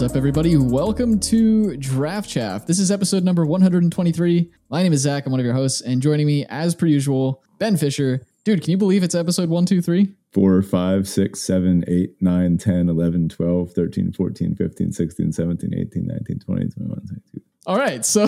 What's up, everybody? Welcome to Draft Chaff. This is episode number 123. My name is Zach. I'm one of your hosts, and joining me, as per usual, Ben Fisher. Dude, can you believe it's episode 1, 2, 3? 4, 5, 6, 7, 8, 9, 10, 11, 12, 13, 14, 15, 16, 17, 18, 19, 20, 21, 22. All right, so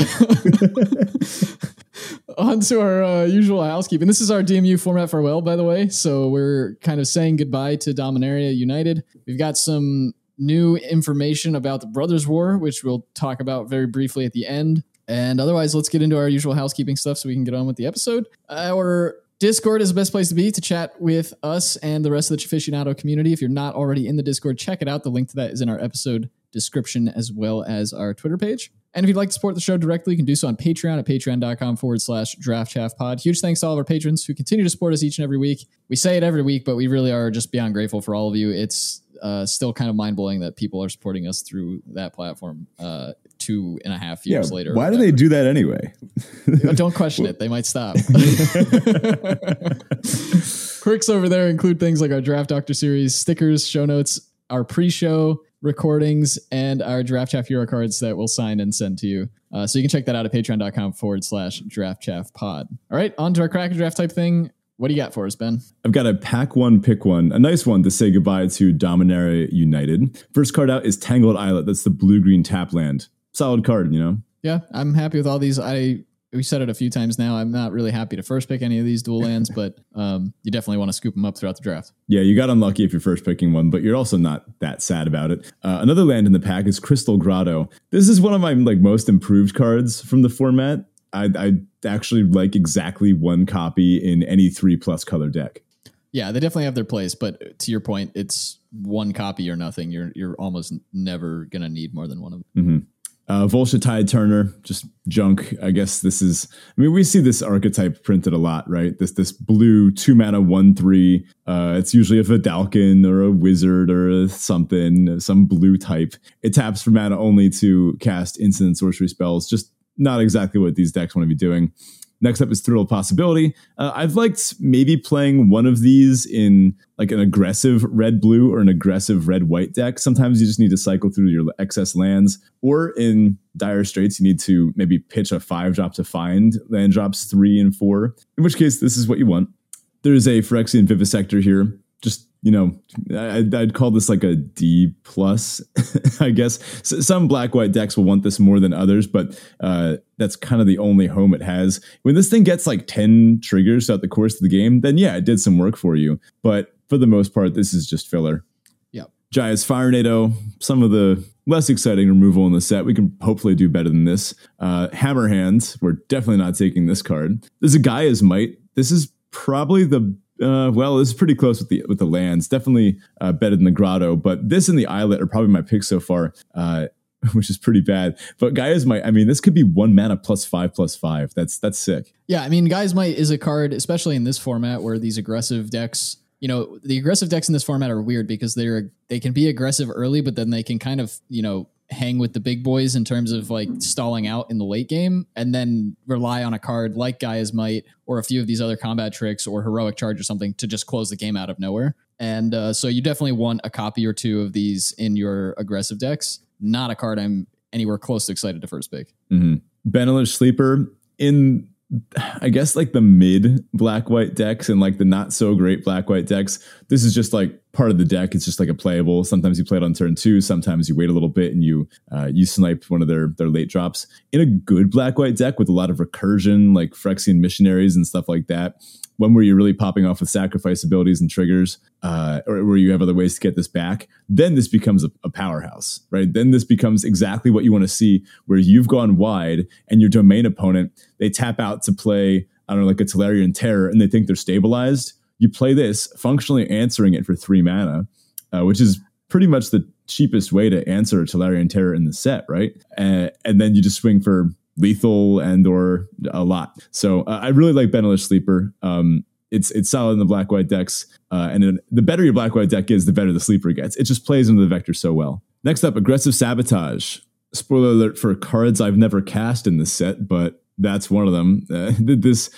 on to our usual housekeeping. This is our DMU format farewell, by the way. So we're kind of saying goodbye to Dominaria United. We've got some new information about the Brothers War, which we'll talk about very briefly at the end. And otherwise, let's get into our usual housekeeping stuff so we can get on with the episode. Our Discord is the best place to be to chat with us and the rest of the aficionado community. If you're not already in the Discord, check it out. The link to that is in our episode description as well as our Twitter page. And if you'd like to support the show directly, you can do so on Patreon at patreon.com/draftchaffpod. Huge thanks to all of our patrons who continue to support us each and every week. We say it every week, but we really are just beyond grateful for all of you. It's still kind of mind-blowing that people are supporting us through that platform 2.5 years later. Why do they do that anyway? Don't question it. They might stop. Quirks over there include things like our Draft Doctor series, stickers, show notes, our pre-show recordings, and our Draft Chaff Hero cards that we'll sign and send to you. So you can check that out at patreon.com/draftchaffpod. All right, on to our cracker draft type thing. What do you got for us, Ben? I've got a pack one, pick one, a nice one to say goodbye to Dominaria United. First card out is Tangled Islet. That's the blue-green tap land. Solid card, you know? Yeah, I'm happy with all these. We said it a few times now. I'm not really happy to first pick any of these dual lands, but you definitely want to scoop them up throughout the draft. Yeah, you got unlucky if you're first picking one, but you're also not that sad about it. Another land in the pack is Crystal Grotto. This is one of my most improved cards from the format. I actually like exactly one copy in any 3+ color deck. Yeah, they definitely have their place, but to your point, it's one copy or nothing. You're almost never going to need more than one of them. Mm-hmm. Volsha Tide Turner, just junk. I guess this is, we see this archetype printed a lot, right? This blue 2 mana 1/3. It's usually a Vidalcan or a wizard or a something, some blue type. It taps for mana only to cast instant and sorcery spells. Just not exactly what these decks want to be doing. Next up is Thrill of Possibility. I've liked maybe playing one of these in like an aggressive red-blue or an aggressive red-white deck. Sometimes you just need to cycle through your excess lands. Or in dire straits, you need to maybe pitch a 5-drop to find land drops 3 and 4. In which case, this is what you want. There's a Phyrexian Vivisector here. Just, you know, I'd call this like a D+, I guess. Some black-white decks will want this more than others, but that's kind of the only home it has. When this thing gets like 10 triggers throughout the course of the game, then yeah, it did some work for you. But for the most part, this is just filler. Yeah. Gaia's Firenado, some of the less exciting removal in the set. We can hopefully do better than this. Hammerhand, we're definitely not taking this card. There's a Gaia's Might. This is probably the this is pretty close with the lands. Definitely better than the Grotto, but this and the Islet are probably my picks so far, which is pretty bad. But Gaia's Might, this could be 1 mana +5/+5. That's sick. Yeah, Gaia's Might is a card, especially in this format where these aggressive decks. You know, the aggressive decks in this format are weird because they can be aggressive early, but then they can kind of hang with the big boys in terms of like stalling out in the late game, and then rely on a card like Gaia's Might or a few of these other combat tricks or Heroic Charge or something to just close the game out of nowhere. And so you definitely want a copy or two of these in your aggressive decks. Not a card I'm anywhere close to excited to first pick. Mm-hmm. Benalish Sleeper in, I guess, like the mid black-white decks and like the not so great black-white decks. This is just like part of the deck. It's just like a playable. Sometimes you play it on turn 2. Sometimes you wait a little bit and you snipe one of their late drops. In a good black-white deck with a lot of recursion, like Phyrexian Missionaries and stuff like that, one where you're really popping off with sacrifice abilities and triggers, or where you have other ways to get this back, then this becomes a powerhouse, right? Then this becomes exactly what you want to see, where you've gone wide and your domain opponent, they tap out to play, like a Tolarian Terror, and they think they're stabilized. You play this, functionally answering it for 3 mana, which is pretty much the cheapest way to answer a Tolarian Terror in the set, right? And then you just swing for lethal and or a lot. So I really like Benalish Sleeper. It's solid in the black white decks, and the better your black white deck is, the better the Sleeper gets. It just plays into the vector so well. Next up, Aggressive Sabotage. Spoiler alert for cards I've never cast in this set, but that's one of them. This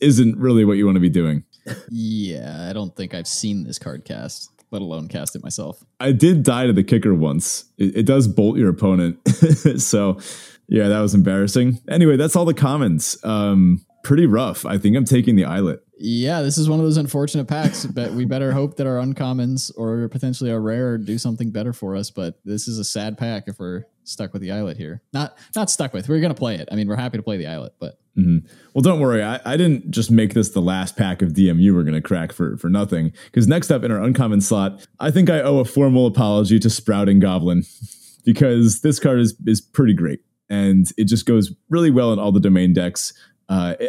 isn't really what you want to be doing. Yeah, I don't think I've seen this card cast. let alone cast it myself. I did die to the kicker once. It does bolt your opponent. So yeah, that was embarrassing. Anyway, that's all the commons. Pretty rough. I think I'm taking the Islet. Yeah, this is one of those unfortunate packs, but we better hope that our uncommons or potentially our rare do something better for us. But this is a sad pack if we're stuck with the Islet here. Not stuck with. We're going to play it. I mean, we're happy to play the Islet, but. Mm-hmm. Well, don't worry. I didn't just make this the last pack of DMU we're going to crack for nothing, because next up in our uncommon slot, I think I owe a formal apology to Sprouting Goblin, because this card is pretty great, and it just goes really well in all the domain decks.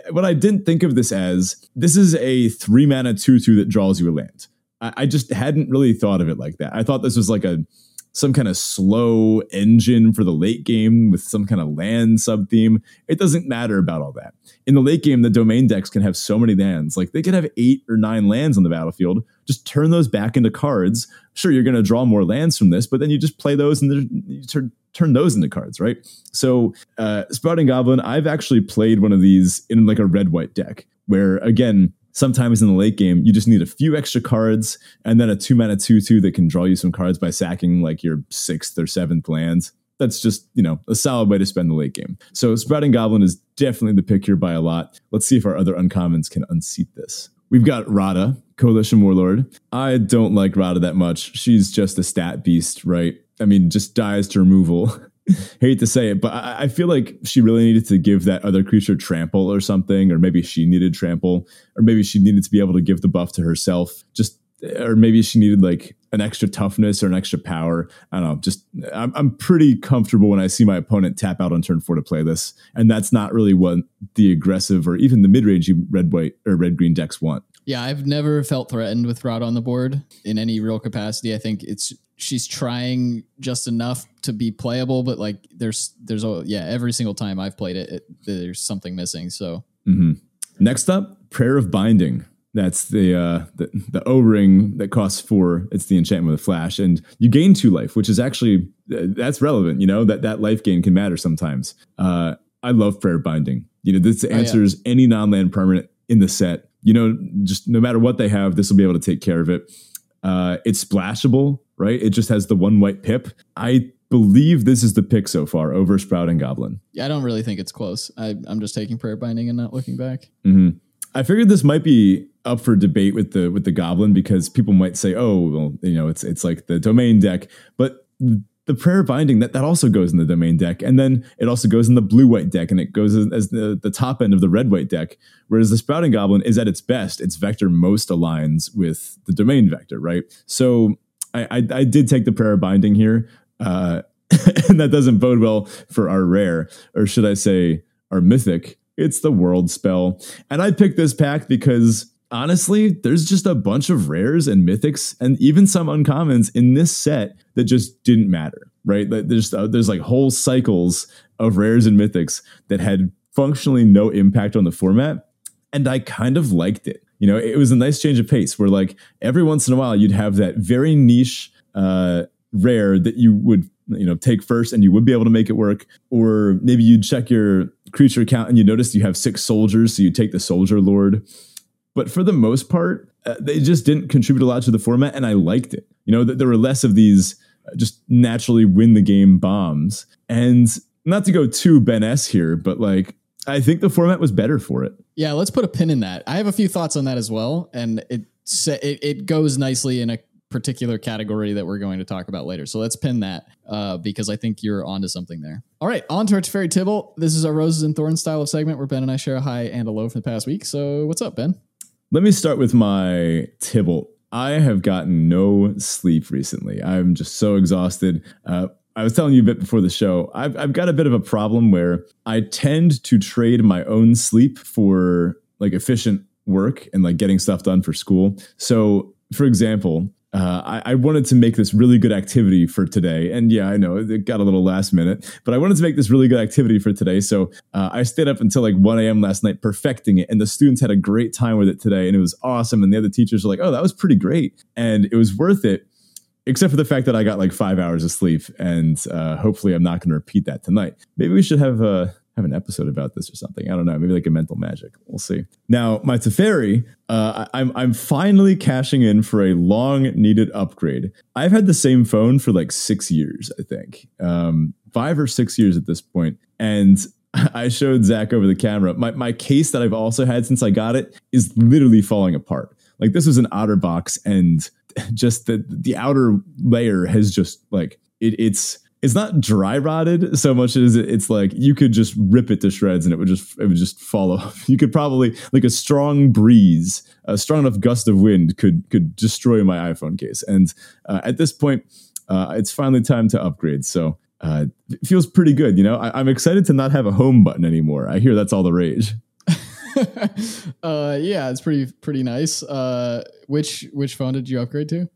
What I didn't think of this as, this is a 3-mana 2/2 that draws you a land. I just hadn't really thought of it like that. I thought this was like some kind of slow engine for the late game with some kind of land sub-theme. It doesn't matter about all that. In the late game, the domain decks can have so many lands. Like, they could have 8 or 9 lands on the battlefield. Just turn those back into cards. Sure, you're going to draw more lands from this, but then you just play those and you turn those into cards, right? So Sprouting Goblin, I've actually played one of these in like a red-white deck where, again, sometimes in the late game, you just need a few extra cards and then a 2-mana 2/2 that can draw you some cards by sacking like your 6th or 7th lands. That's just, a solid way to spend the late game. So Sprouting Goblin is definitely the pick here by a lot. Let's see if our other uncommons can unseat this. We've got Rada, Coalition Warlord. I don't like Rada that much. She's just a stat beast, right? I mean, just dies to removal. Hate to say it, but I feel like she really needed to give that other creature trample or something, or maybe she needed trample, or maybe she needed to be able to give the buff to herself, or maybe she needed like an extra toughness or an extra power. I don't know. I'm pretty comfortable when I see my opponent tap out on turn 4 to play this, and that's not really what the aggressive or even the mid-range red-white or red-green decks want. Yeah, I've never felt threatened with Rod on the board in any real capacity. I think she's trying just enough to be playable, but like every single time I've played it, there's something missing. So mm-hmm. Next up, Prayer of Binding. That's the O-ring that costs 4. It's the enchantment with a flash, and you gain 2 life, which is actually that's relevant. That life gain can matter sometimes. I love Prayer of Binding. This answers any non-land permanent in the set. Just no matter what they have, this will be able to take care of it. It's splashable, right? It just has the 1 white pip. I believe this is the pick so far over Sprouting Goblin. Yeah, I don't really think it's close. I'm just taking Prayer Binding and not looking back. Mm-hmm. I figured this might be up for debate with the Goblin, because people might say, oh, well, it's like the domain deck, but the Prayer Binding, that also goes in the domain deck. And then it also goes in the blue-white deck, and it goes as the top end of the red-white deck. Whereas the Sprouting Goblin is at its best. Its vector most aligns with the domain vector, right? So I did take the Prayer Binding here. And that doesn't bode well for our rare, or should I say our mythic. It's the World Spell. And I picked this pack because, honestly, there's just a bunch of rares and mythics and even some uncommons in this set that just didn't matter, right? There's like whole cycles of rares and mythics that had functionally no impact on the format, and I kind of liked it. It was a nice change of pace where, like, every once in a while you'd have that very niche rare that you would take first and you would be able to make it work, or maybe you'd check your creature count and you notice you have 6 soldiers, so you take the Soldier Lord. But for the most part, they just didn't contribute a lot to the format, and I liked it. There were less of these just naturally win-the-game bombs. And not to go too Ben S here, but like, I think the format was better for it. Yeah, let's put a pin in that. I have a few thoughts on that as well, and it goes nicely in a particular category that we're going to talk about later. So let's pin that because I think you're onto something there. All right, on to our Teferi Tibble. This is our Roses and Thorns style of segment where Ben and I share a high and a low from the past week. So what's up, Ben? Let me start with my Tibble. I have gotten no sleep recently. I'm just so exhausted. I was telling you a bit before the show, I've got a bit of a problem where I tend to trade my own sleep for like efficient work and like getting stuff done for school. So, for example, I wanted to make this really good activity for today. And yeah, I know it got a little last minute, but I wanted to make this really good activity for today. So I stayed up until like 1 a.m. last night perfecting it. And the students had a great time with it today. And it was awesome. And the other teachers were like, oh, that was pretty great. And it was worth it. Except for the fact that I got like 5 hours of sleep. And hopefully I'm not going to repeat that tonight. Maybe we should have have an episode about this or something. I don't know. Maybe like a mental magic. We'll see. Now, my Teferi, I'm finally cashing in for a long needed upgrade. I've had the same phone for like 6 years, I think. 5 or 6 years at this point. And I showed Zach over the camera. My case that I've also had since I got it is literally falling apart. Like, this was an OtterBox, and just the outer layer has just like it's not dry rotted so much as it's like you could just rip it to shreds and it would just fall off. You could probably, like, a strong breeze, a strong enough gust of wind could destroy my iPhone case. And at this point, it's finally time to upgrade. So it feels pretty good, you know. I'm excited to not have a home button anymore. I hear that's all the rage. Yeah, it's pretty nice. Which phone did you upgrade to?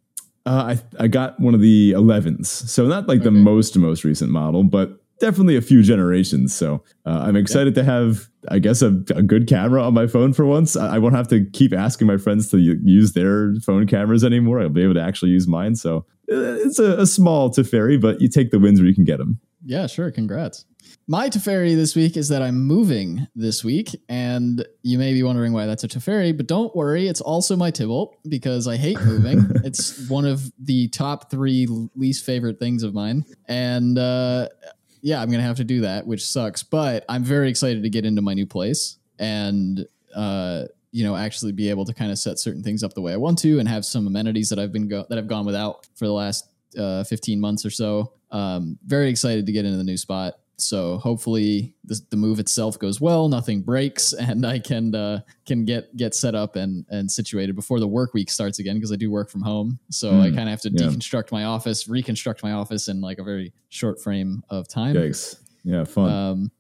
I got one of the 11s, so not like the most recent model, but definitely a few generations. So I'm excited to have, I guess, a good camera on my phone for once. I won't have to keep asking my friends to use their phone cameras anymore. I'll be able to actually use mine. So it's a small Teferi, but you take the wins where you can get them. Yeah, sure. Congrats. My Teferi this week is that I'm moving this week, and you may be wondering why that's a Teferi, but don't worry. It's also my Tybalt, because I hate moving. It's one of the top 3 least favorite things of mine. And yeah, I'm going to have to do that, which sucks, but I'm very excited to get into my new place and, you know, actually be able to kind of set certain things up the way I want to and have some amenities that I've gone without for the last 15 months or so. Very excited to get into the new spot. So hopefully the move itself goes well, nothing breaks, and I can get set up and situated before the work week starts again, because I do work from home. So I kind of have to reconstruct my office in like a very short frame of time. Yikes. Yeah, fun.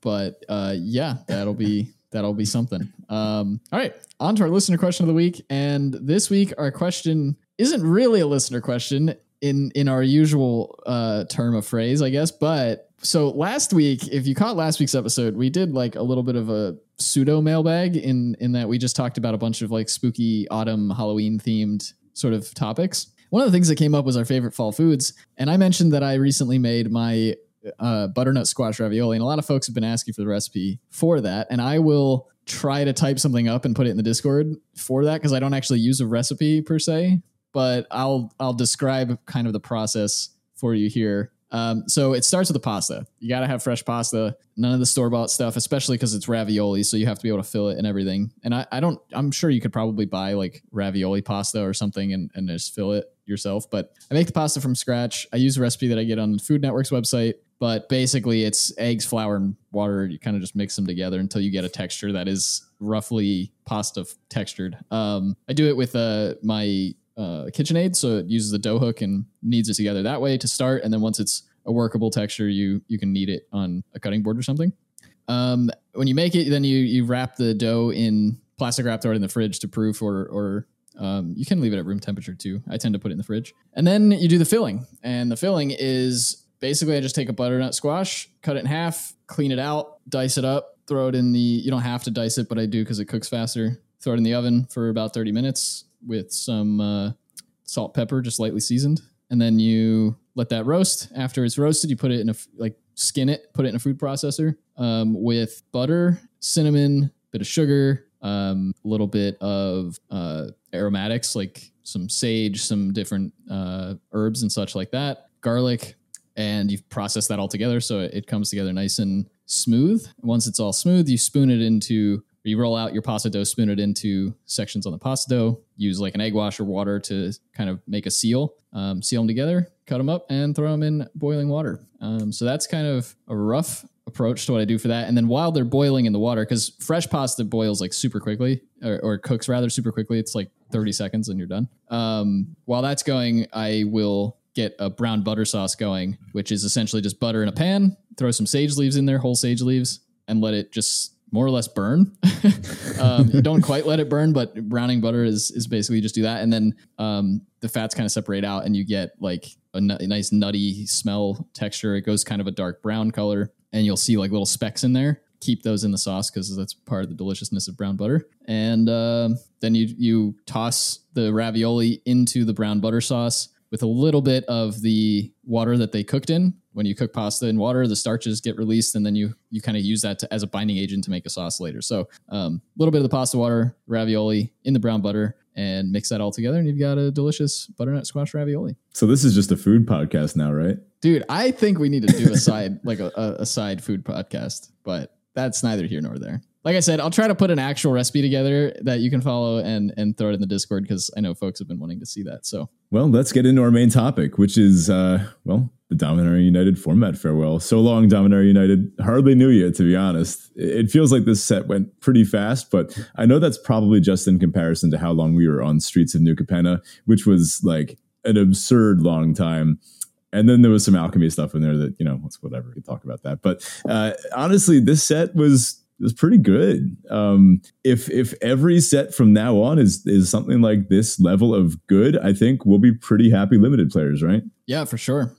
Yeah, that'll be something. All right, on to our listener question of the week. And this week, our question isn't really a listener question in our usual term of phrase, I guess, but... So last week, if you caught last week's episode, we did like a little bit of a pseudo mailbag in that we just talked about a bunch of like spooky autumn Halloween themed sort of topics. One of the things that came up was our favorite fall foods. And I mentioned that I recently made my butternut squash ravioli, and a lot of folks have been asking for the recipe for that. And I will try to type something up and put it in the Discord for that, because I don't actually use a recipe per se, but I'll describe kind of the process for you here. So it starts with the pasta. You got to have fresh pasta, none of the store-bought stuff, especially because it's ravioli. So you have to be able to fill it and everything. And I'm sure you could probably buy like ravioli pasta or something and just fill it yourself. But I make the pasta from scratch. I use a recipe that I get on the Food Network's website, but basically it's eggs, flour, and water. You kind of just mix them together until you get a texture that is roughly pasta textured. I do it with, my KitchenAid, so it uses the dough hook and kneads it together that way to start, and then once it's a workable texture, you can knead it on a cutting board or something. When you make it, then you wrap the dough in plastic wrap, throw it in the fridge to proof, or you can leave it at room temperature too. I tend to put it in the fridge, and then you do the filling. And the filling is basically, I just take a butternut squash, cut it in half, clean it out, dice it up, throw it in the. You don't have to dice it, but I do because it cooks faster. Throw it in the oven for about 30 minutes. With some salt, pepper, just lightly seasoned. And then you let that roast. After it's roasted, you put it in put it in a food processor with butter, cinnamon, bit of sugar, a little bit of aromatics, like some sage, some different herbs and such like that, garlic, and you've processed that all together. So it comes together nice and smooth. Once it's all smooth, you spoon it into... You roll out your pasta dough, spoon it into sections on the pasta dough, use like an egg wash or water to kind of make a seal, seal them together, cut them up, and throw them in boiling water. So that's kind of a rough approach to what I do for that. And then while they're boiling in the water, because fresh pasta boils like super quickly, or cooks rather super quickly. It's like 30 seconds and you're done. While that's going, I will get a brown butter sauce going, which is essentially just butter in a pan, throw some sage leaves in there, whole sage leaves, and let it just... more or less burn. Don't quite let it burn, but browning butter is basically just do that. And then the fats kind of separate out and you get like a nice nutty smell texture. It goes kind of a dark brown color and you'll see like little specks in there. Keep those in the sauce because that's part of the deliciousness of brown butter. And then you toss the ravioli into the brown butter sauce with a little bit of the water that they cooked in. when you cook pasta in water, the starches get released, and then you kind of use that as a binding agent to make a sauce later. So a little bit of the pasta water, ravioli in the brown butter, and mix that all together, and you've got a delicious butternut squash ravioli. So this is just a food podcast now, right? Dude, I think we need to do a side like a side food podcast, but that's neither here nor there. Like I said, I'll try to put an actual recipe together that you can follow and throw it in the Discord, because I know folks have been wanting to see that. So, well, let's get into our main topic, which is, the Dominaria United format farewell. So long, Dominaria United. Hardly knew you, to be honest. It feels like this set went pretty fast, but I know that's probably just in comparison to how long we were on Streets of New Capenna, which was like an absurd long time. And then there was some alchemy stuff in there that, whatever, we can talk about that. But honestly, this set was pretty good. If every set from now on is something like this level of good, I think we'll be pretty happy limited players, right? Yeah, for sure.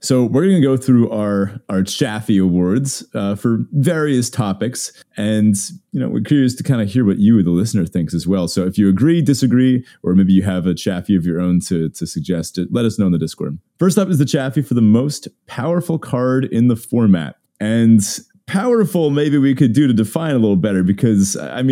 So we're going to go through our Chaffee Awards for various topics. And, we're curious to kind of hear what you, the listener, thinks as well. So if you agree, disagree, or maybe you have a Chaffee of your own to suggest it, let us know in the Discord. First up is the Chaffee for the most powerful card in the format. And powerful, maybe we could do to define a little better, because, I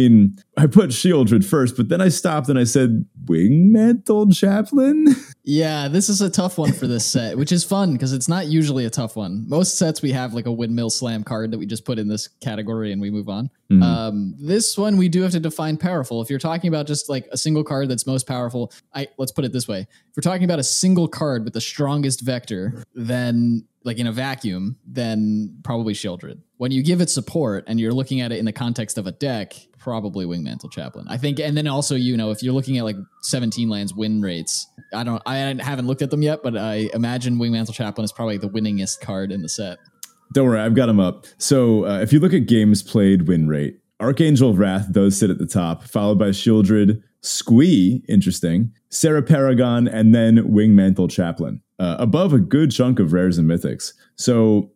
put Sheoldred first, but then I stopped and I said, Wing Mantle Chaplain? Yeah, this is a tough one for this set, which is fun because it's not usually a tough one. Most sets we have like a windmill slam card that we just put in this category and we move on. Mm-hmm. This one, we do have to define powerful. If you're talking about just like a single card that's most powerful, let's put it this way. If we're talking about a single card with the strongest vector, then like in a vacuum, then probably Sheoldred. When you give it support and you're looking at it in the context of a deck, probably Wing Mantle Chaplain, I think. And then also, if you're looking at like 17 lands win rates, I haven't looked at them yet, but I imagine Wing Mantle Chaplain is probably the winningest card in the set. Don't worry, I've got them up. So if you look at games played win rate, Archangel of Wrath does sit at the top, followed by Sheoldred, Squee, interesting, Sarah Paragon, and then Wing Mantle Chaplain, above a good chunk of rares and mythics. So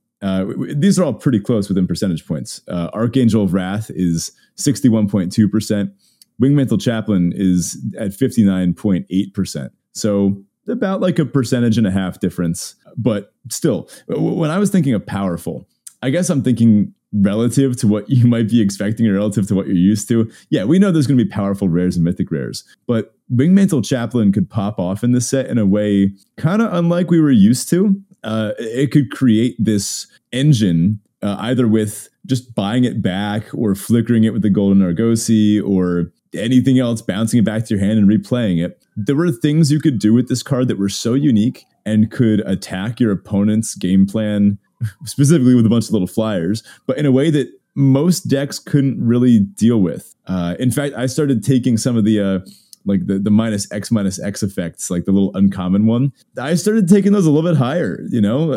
these are all pretty close within percentage points. Archangel of Wrath is 61.2%. Wing Mantle Chaplain is at 59.8%. So about like a 1.5% difference. But still, when I was thinking of powerful, I guess I'm thinking relative to what you might be expecting or relative to what you're used to. Yeah, we know there's going to be powerful rares and mythic rares, but Wing Mantle Chaplain could pop off in this set in a way kind of unlike we were used to. It could create this engine either with just buying it back or flickering it with the Golden Argosy or anything else, bouncing it back to your hand and replaying it. There were things you could do with this card that were so unique and could attack your opponent's game plan, specifically with a bunch of little flyers, but in a way that most decks couldn't really deal with. In fact, I started taking some of the the -X/-X effects, like the little uncommon one. I started taking those a little bit higher,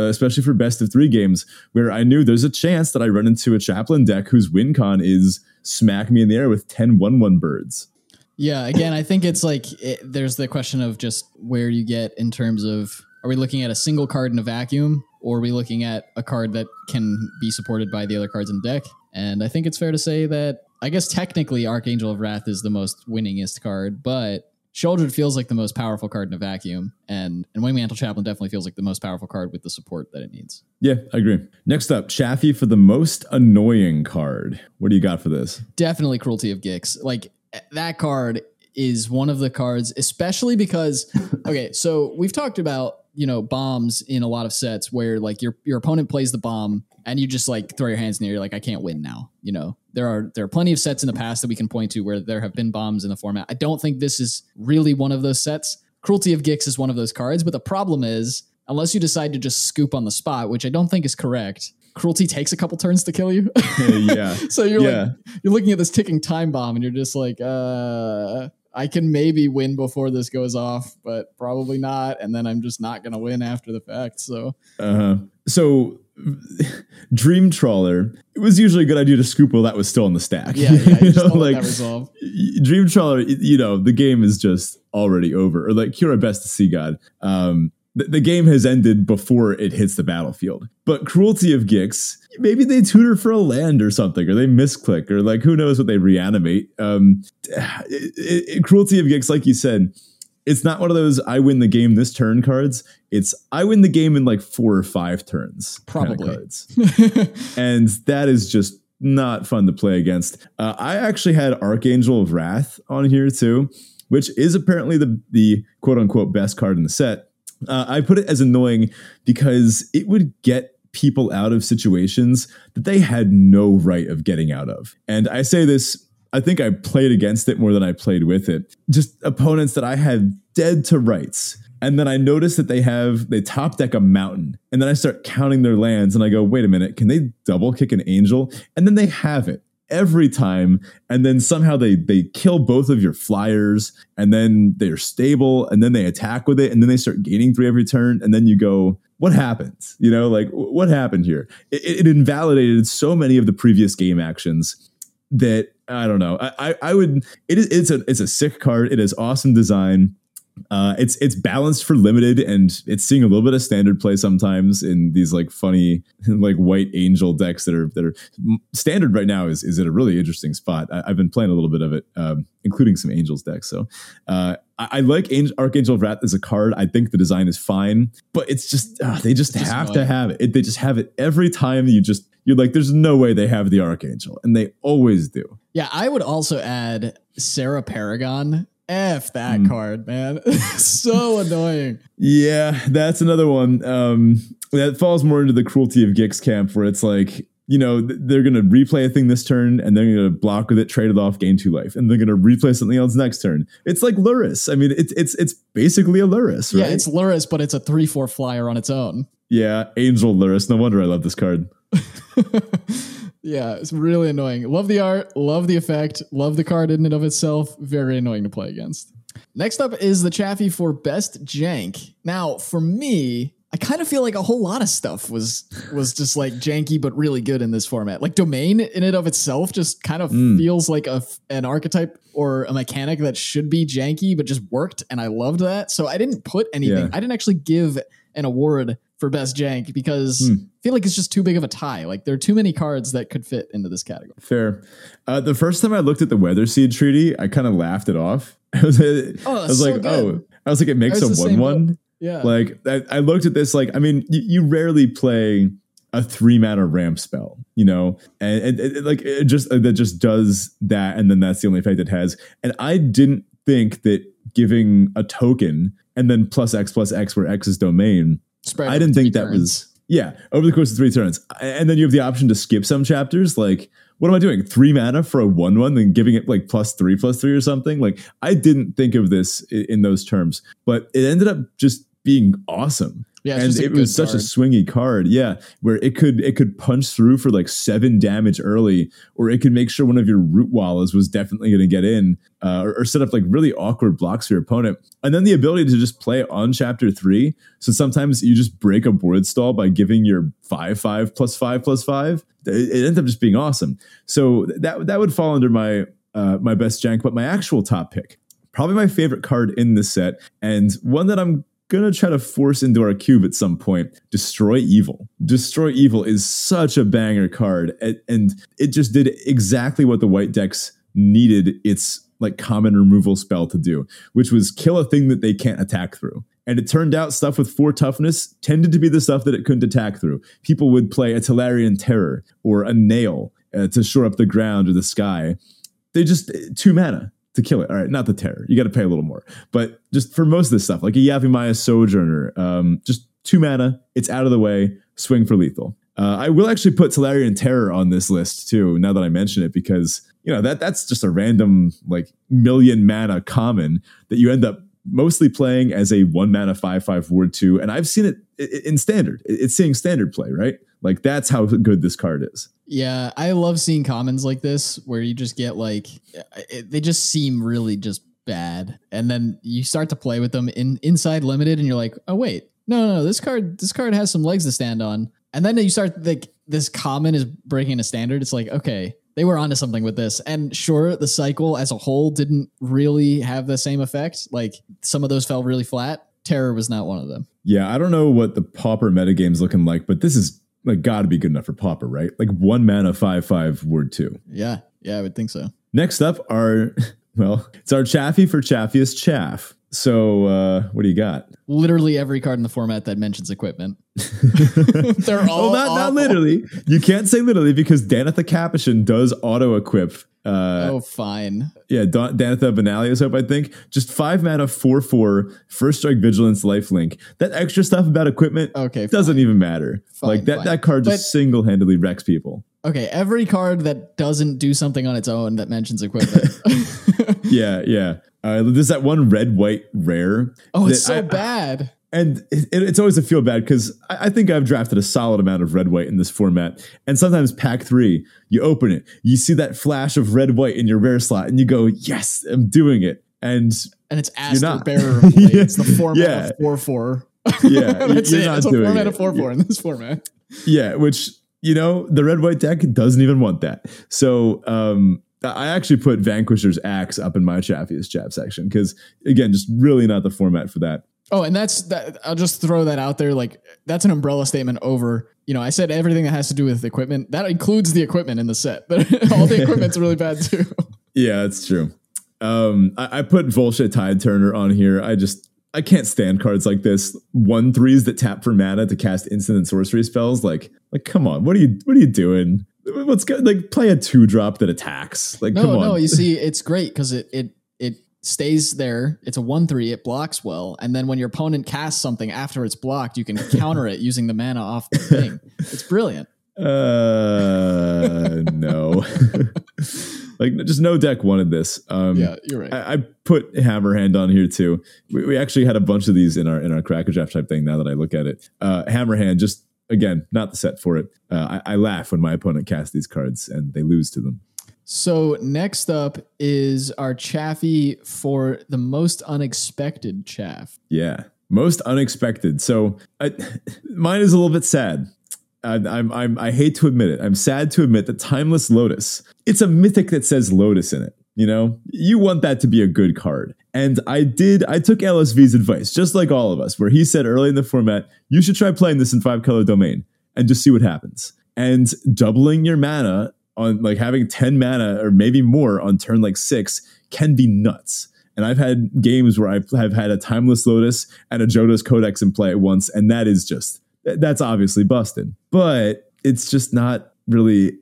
especially for best of three games, where I knew there's a chance that I run into a Chaplain deck whose win con is smack me in the air with 10 1-1 birds. Yeah, again, I think it's like there's the question of just where you get in terms of, are we looking at a single card in a vacuum, or are we looking at a card that can be supported by the other cards in the deck? And I think it's fair to say that I guess technically Archangel of Wrath is the most winningest card, but Sheoldred feels like the most powerful card in a vacuum, and Wing Mantle Chaplain definitely feels like the most powerful card with the support that it needs. Yeah, I agree. Next up, Chaffee for the most annoying card. What do you got for this? Definitely Cruelty of Gix. Like, that card is one of the cards, especially because, okay, so we've talked about, bombs in a lot of sets where like your opponent plays the bomb and you just like throw your hands in the air, like, I can't win now. There are plenty of sets in the past that we can point to where there have been bombs in the format. I don't think this is really one of those sets. Cruelty of Gix is one of those cards, but the problem is, unless you decide to just scoop on the spot, which I don't think is correct, Cruelty takes a couple turns to kill you. Yeah. So you're looking at this ticking time bomb and you're just like, I can maybe win before this goes off, but probably not. And then I'm just not going to win after the fact. So, So Dream Trawler, it was usually a good idea to scoop while that was still on the stack. Yeah, Dream Trawler, the game is just already over. Or like Cura Best to Sea God. The game has ended before it hits the battlefield. But Cruelty of Gix, maybe they tutor for a land or something, or they misclick, or like who knows what they reanimate. Cruelty of Gix, like you said, it's not one of those I win the game this turn cards. It's I win the game in like 4 or 5 turns. Probably. Cards. And that is just not fun to play against. I actually had Archangel of Wrath on here too, which is apparently the quote unquote best card in the set. I put it as annoying because it would get people out of situations that they had no right of getting out of. And I say this, I think I played against it more than I played with it. Just opponents that I had dead to rights. And then I noticed that they top deck a mountain. And then I start counting their lands and I go, wait a minute, can they double kick an angel? And then they have it every time. And then somehow they kill both of your flyers, and then they're stable, and then they attack with it, and then they start gaining 3 every turn. And then you go, what happens? You know, like what happened here? It invalidated so many of the previous game actions that I don't know. I would. It's a sick card. It has awesome design. It's balanced for limited, and it's seeing a little bit of standard play sometimes in these like funny like white angel decks that are standard right now is at a really interesting spot. I've been playing a little bit of it, including some angels decks. So I like Archangel of Wrath as a card. I think the design is fine, but it's just they just have annoying. To have it. They just have it every time. You're like, there's no way they have the Archangel, and they always do. Yeah, I would also add Sarah Paragon. F that card, man. So annoying. Yeah, that's another one. That falls more into the Cruelty of Gix camp, where it's like, you know, they're going to replay a thing this turn, and they're going to block with it, trade it off, gain 2 life. And they're going to replay something else next turn. It's like Lurrus. I mean, it's basically a Lurrus, right? Yeah, it's Lurrus, but it's a 3/4 flyer on its own. Yeah, Angel Lurrus. No wonder I love this card. Yeah, it's really annoying. Love the art, love the effect, love the card in and of itself. Very annoying to play against. Next up is the Chaffee for Best Jank. Now, for me, I kind of feel like a whole lot of stuff was just like janky, but really good in this format. Like Domain in and of itself just kind of feels like an archetype or a mechanic that should be janky, but just worked. And I loved that. So I didn't put anything. Yeah. I didn't actually give an award for Best Jank because I feel like it's just too big of a tie. Like there are too many cards that could fit into this category. Fair. The first time I looked at the Weatherseed Treaty, I kind of laughed it off. I was like, it makes a 1/1. Yeah. Like I looked at this, like, I mean, you rarely play a 3-mana ramp spell, you know, and like it just, that just does that. And then that's the only effect it has. And I didn't think that giving a token and then +X+X where X is domain, I didn't think that was, yeah, over the course of 3 turns. And then you have the option to skip some chapters. Like, what am I doing? 3 mana for a 1/1, then giving it like +3/+3 or something. Like, I didn't think of this in those terms, but it ended up just being awesome. Yeah, and it was such a swingy card. Yeah, where it could punch through for like 7 damage early, or it could make sure one of your root wallas was definitely going to get in, or set up like really awkward blocks for your opponent. And then the ability to just play on chapter 3. So sometimes you just break a board stall by giving your 5/5 +5/5. It ended up just being awesome. So that would fall under my best jank, but my actual top pick, probably my favorite card in this set, and one that I'm gonna try to force into our cube at some point. Destroy Evil. Destroy Evil is such a banger card, and it just did exactly what the white decks needed its like common removal spell to do, which was kill a thing that they can't attack through. And it turned out stuff with 4 toughness tended to be the stuff that it couldn't attack through. People would play a Tolarian Terror or a Nail to shore up the ground or the sky. They just 2 mana. To kill it. All right, not the terror. You got to pay a little more. But just for most of this stuff, like a Yavimaya Sojourner, just 2 mana. It's out of the way. Swing for lethal. I will actually put Tolarian Terror on this list too, now that I mention it, because you know that's just a random like 1,000,000 mana common that you end up mostly playing as a 1-mana 5/5 ward 2. And I've seen it in standard. It's seeing standard play, right? Like that's how good this card is. Yeah, I love seeing commons like this where you just get like they just seem really just bad, and then you start to play with them inside limited, and you're like, oh wait, no, this card has some legs to stand on, and then you start like this common is breaking a standard. It's like, okay, they were onto something with this, and sure, the cycle as a whole didn't really have the same effect. Like some of those fell really flat. Terror was not one of them. Yeah, I don't know what the Pauper metagame's looking like, but this is. Like, gotta be good enough for Pauper, right? Like 1 mana, 5/5 ward 2. Yeah, I would think so. Next up it's our Chaffee for Chaffiest Chaff. So what do you got? Literally every card in the format that mentions equipment. They're all not literally. You can't say literally because Danitha Capuchin does auto equip. Fine. Yeah, Danitha Benalius Hope, I think. Just 5 mana, 4/4, first strike, vigilance, lifelink. That extra stuff about equipment doesn't even matter. Fine, like that card just single-handedly wrecks people. Okay, every card that doesn't do something on its own that mentions equipment. Yeah. There's that one red-white rare. Oh, it's so bad. And it's always a feel bad because I think I've drafted a solid amount of red-white in this format. And sometimes pack 3, you open it, you see that flash of red-white in your rare slot, and you go, yes, I'm doing it. And it's Aster Bearer of Blades. Yeah. It's the format of 4/4. Yeah, that's it. It's a format of 4/4 in this format. Yeah, which, the red-white deck doesn't even want that. So, I actually put Vanquisher's Axe up in my Chaffiest Chap section because, again, just really not the format for that. Oh, and I'll just throw that out there. Like, that's an umbrella statement over, I said everything that has to do with equipment. That includes the equipment in the set, but all the equipment's really bad too. Yeah, that's true. I put Volsha Tide Turner on here. I can't stand cards like this. 1/3s that tap for mana to cast instant and sorcery spells. Like, come on, what are you doing? What's good? Like, play a 2-drop that attacks. Like, come on. No, you see, it's great because it stays there. It's a 1/3. It blocks well, and then when your opponent casts something after it's blocked, you can counter it using the mana off the thing. It's brilliant. No. Like, just no deck wanted this. Yeah, you're right. I put Hammerhand on here too. We actually had a bunch of these in our Cracker Draft type thing. Now that I look at it, Hammerhand just. Again, not the set for it. I laugh when my opponent casts these cards and they lose to them. So next up is our Chaffy for the most unexpected chaff. Yeah, most unexpected. So mine is a little bit sad. I hate to admit it. I'm sad to admit that Timeless Lotus. It's a mythic that says Lotus in it. You want that to be a good card. And I took LSV's advice, just like all of us, where he said early in the format, you should try playing this in 5-color domain and just see what happens. And doubling your mana on like having 10 mana or maybe more on turn like 6 can be nuts. And I've had games where I have had a Timeless Lotus and a Jodo's Codex in play at once. And that's obviously busted, but it's just not really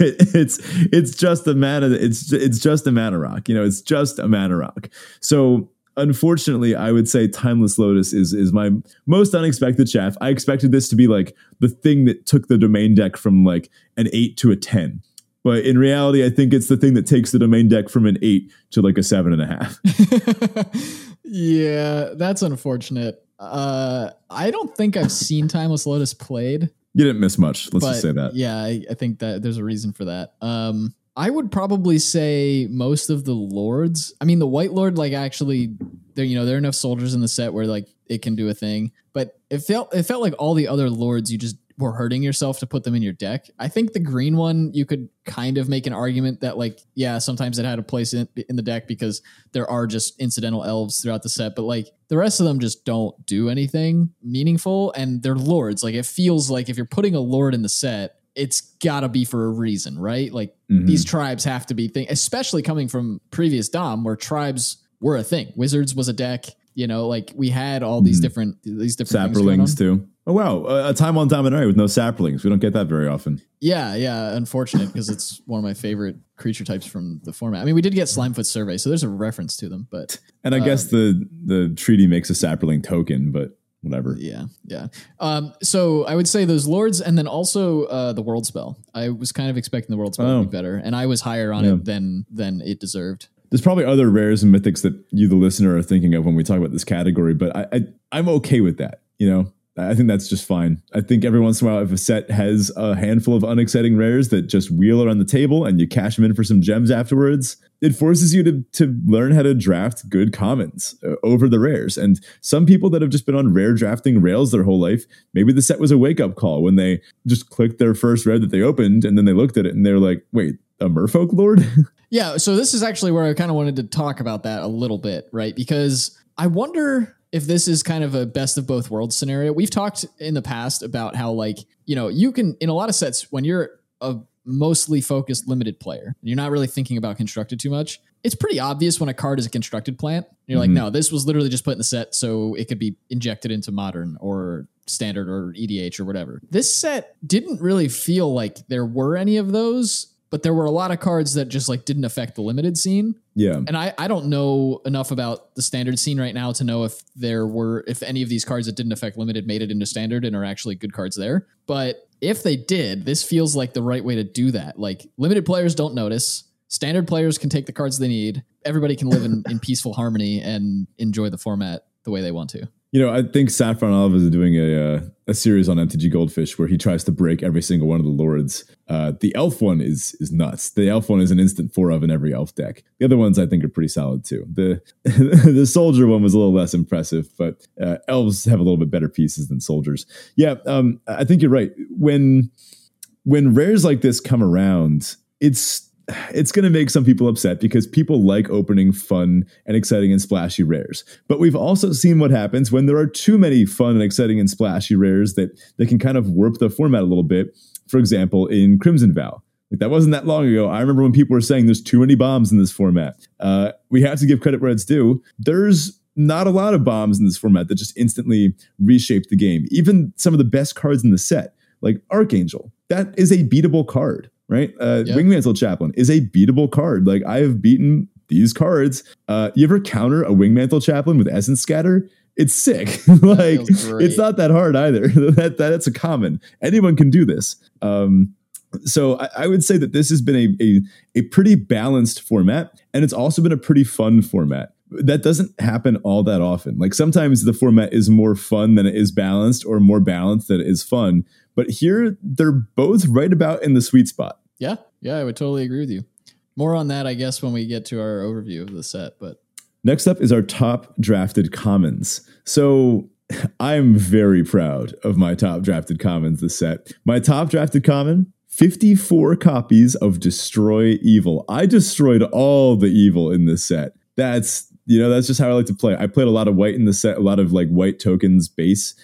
it's just a mana. It's just a mana rock. It's just a mana rock. So unfortunately, I would say Timeless Lotus is my most unexpected chaff. I expected this to be like the thing that took the domain deck from like an 8 to a 10. But in reality, I think it's the thing that takes the domain deck from an 8 to like a 7.5. Yeah, that's unfortunate. I don't think I've seen Timeless Lotus played. You didn't miss much. Let's just say that. Yeah, I think that there's a reason for that. I would probably say most of the lords. I mean, the White Lord, like actually, there are enough soldiers in the set where like it can do a thing. But it felt like all the other lords, you just were hurting yourself to put them in your deck. I think the green one, you could kind of make an argument that like, yeah, sometimes it had a place in the deck because there are just incidental elves throughout the set, but like the rest of them just don't do anything meaningful and they're lords. Like it feels like if you're putting a lord in the set, it's gotta be for a reason, right? Like these tribes have to be especially coming from previous Dom where tribes were a thing. Wizards was a deck, like we had all these different Sapperlings too. Oh, wow. A time on Dominaria with no Sapperlings. We don't get that very often. Yeah. Unfortunate because it's one of my favorite creature types from the format. I mean, we did get Slimefoot Survey, so there's a reference to them. But and I guess the treaty makes a Sapperling token, but whatever. Yeah. So I would say those lords and then also the World Spell. I was kind of expecting the World Spell to be better, and I was higher on it than it deserved. There's probably other rares and mythics that you, the listener, are thinking of when we talk about this category, but I'm okay with that, I think that's just fine. I think every once in a while, if a set has a handful of unexciting rares that just wheel around the table and you cash them in for some gems afterwards, it forces you to learn how to draft good commons over the rares. And some people that have just been on rare drafting rails their whole life, maybe the set was a wake-up call when they just clicked their first rare that they opened and then they looked at it and they're like, wait, a Merfolk Lord? Yeah, so this is actually where I kind of wanted to talk about that a little bit, right? Because I wonder if this is kind of a best of both worlds scenario. We've talked in the past about how like, you can in a lot of sets when you're a mostly focused limited player. You're not really thinking about constructed too much. It's pretty obvious when a card is a constructed plant. You're like, no, this was literally just put in the set so it could be injected into modern or standard or EDH or whatever. This set didn't really feel like there were any of those, but there were a lot of cards that just like didn't affect the limited scene. Yeah. And I don't know enough about the standard scene right now to know if there were, if any of these cards that didn't affect limited made it into standard and are actually good cards there. But if they did, this feels like the right way to do that. Like limited players don't notice. Standard players can take the cards they need. Everybody can live in peaceful harmony and enjoy the format the way they want to. You know, I think Saffron Olive is doing a series on MTG Goldfish where he tries to break every single one of the Lords. The Elf one is nuts. The Elf one is an instant 4 of in every Elf deck. The other ones I think are pretty solid too. The Soldier one was a little less impressive, but Elves have a little bit better pieces than Soldiers. Yeah, I think you're right. When rares like this come around, it's going to make some people upset because people like opening fun and exciting and splashy rares. But we've also seen what happens when there are too many fun and exciting and splashy rares that they can kind of warp the format a little bit. For example, in Crimson Vow. Like that wasn't that long ago. I remember when people were saying there's too many bombs in this format. We have to give credit where it's due. There's not a lot of bombs in this format that just instantly reshape the game. Even some of the best cards in the set, like Archangel, that is a beatable card. Right? Wing Mantle Chaplain is a beatable card. Like I have beaten these cards. You ever counter a Wing Mantle Chaplain with Essence Scatter? It's sick. Like it's not that hard either. That's a common. Anyone can do this. So I would say that this has been a pretty balanced format, and it's also been a pretty fun format. That doesn't happen all that often. Like sometimes the format is more fun than it is balanced, or more balanced than it is fun. But here, they're both right about in the sweet spot. Yeah. Yeah, I would totally agree with you. More on that, I guess, when we get to our overview of the set. But next up is our top drafted commons. So I'm very proud of my top drafted commons this set. My top drafted common, 54 copies of Destroy Evil. I destroyed all the evil in this set. That's just how I like to play. I played a lot of white in the set, a lot of like white tokens base.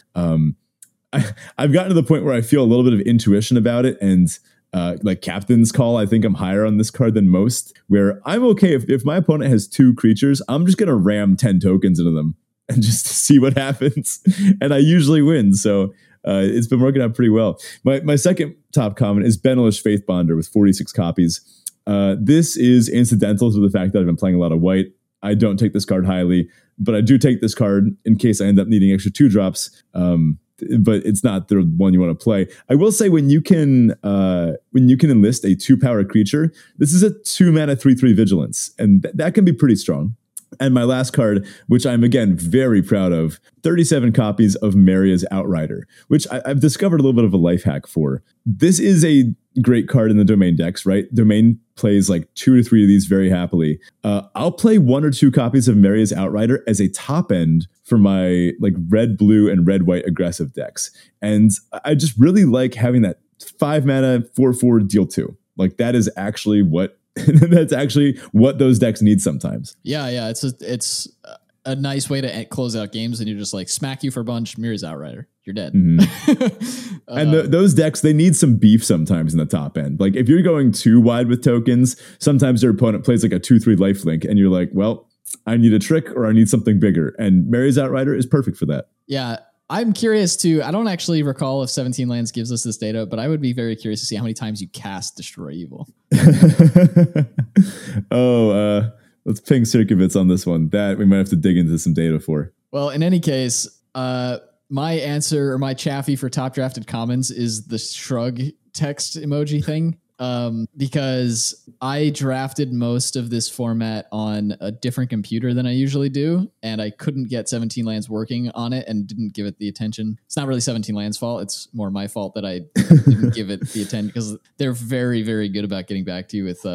I've gotten to the point where I feel a little bit of intuition about it, and like Captain's Call, I think I'm higher on this card than most, where I'm okay if my opponent has 2 creatures, I'm just going to ram 10 tokens into them and just see what happens. And I usually win, so it's been working out pretty well. My second top comment is Benalish Faithbonder with 46 copies. This is incidental to the fact that I've been playing a lot of white. I don't take this card highly, but I do take this card in case I end up needing extra 2 drops. But it's not the one you want to play. I will say when you can enlist a 2-power creature, this is a 2-mana 3/3 vigilance, and that can be pretty strong. And my last card, which I'm again very proud of, 37 copies of Maria's Outrider, which I've discovered a little bit of a life hack for. This is a great card in the Domain decks, right? Domain plays like 2 to 3 of these very happily. I'll play 1 or 2 copies of Maria's Outrider as a top end for my like red, blue, and red, white aggressive decks. And I just really like having that 5-mana 4/4 deal 2. Like that is actually what that's actually what those decks need sometimes. Yeah. It's a nice way to close out games, and you're just like, smack you for a bunch, Mirror's Outrider, you're dead. Mm-hmm. And those decks, they need some beef sometimes in the top end. Like if you're going too wide with tokens, sometimes your opponent plays like a 2/3 lifelink, and you're like, well, I need a trick or I need something bigger. And Mirror's Outrider is perfect for that. Yeah. I'm curious too. I don't actually recall if 17 Lands gives us this data, but I would be very curious to see how many times you cast Destroy Evil. Let's ping Circovitz on this one. That we might have to dig into some data for. Well, in any case, my answer or my chaffee for top drafted commons is the shrug text emoji thing. Because I drafted most of this format on a different computer than I usually do, and I couldn't get 17 Lands working on it and didn't give it the attention. It's not really 17 Lands' fault. It's more my fault that I didn't give it the attention, because they're very, very good about getting back to you with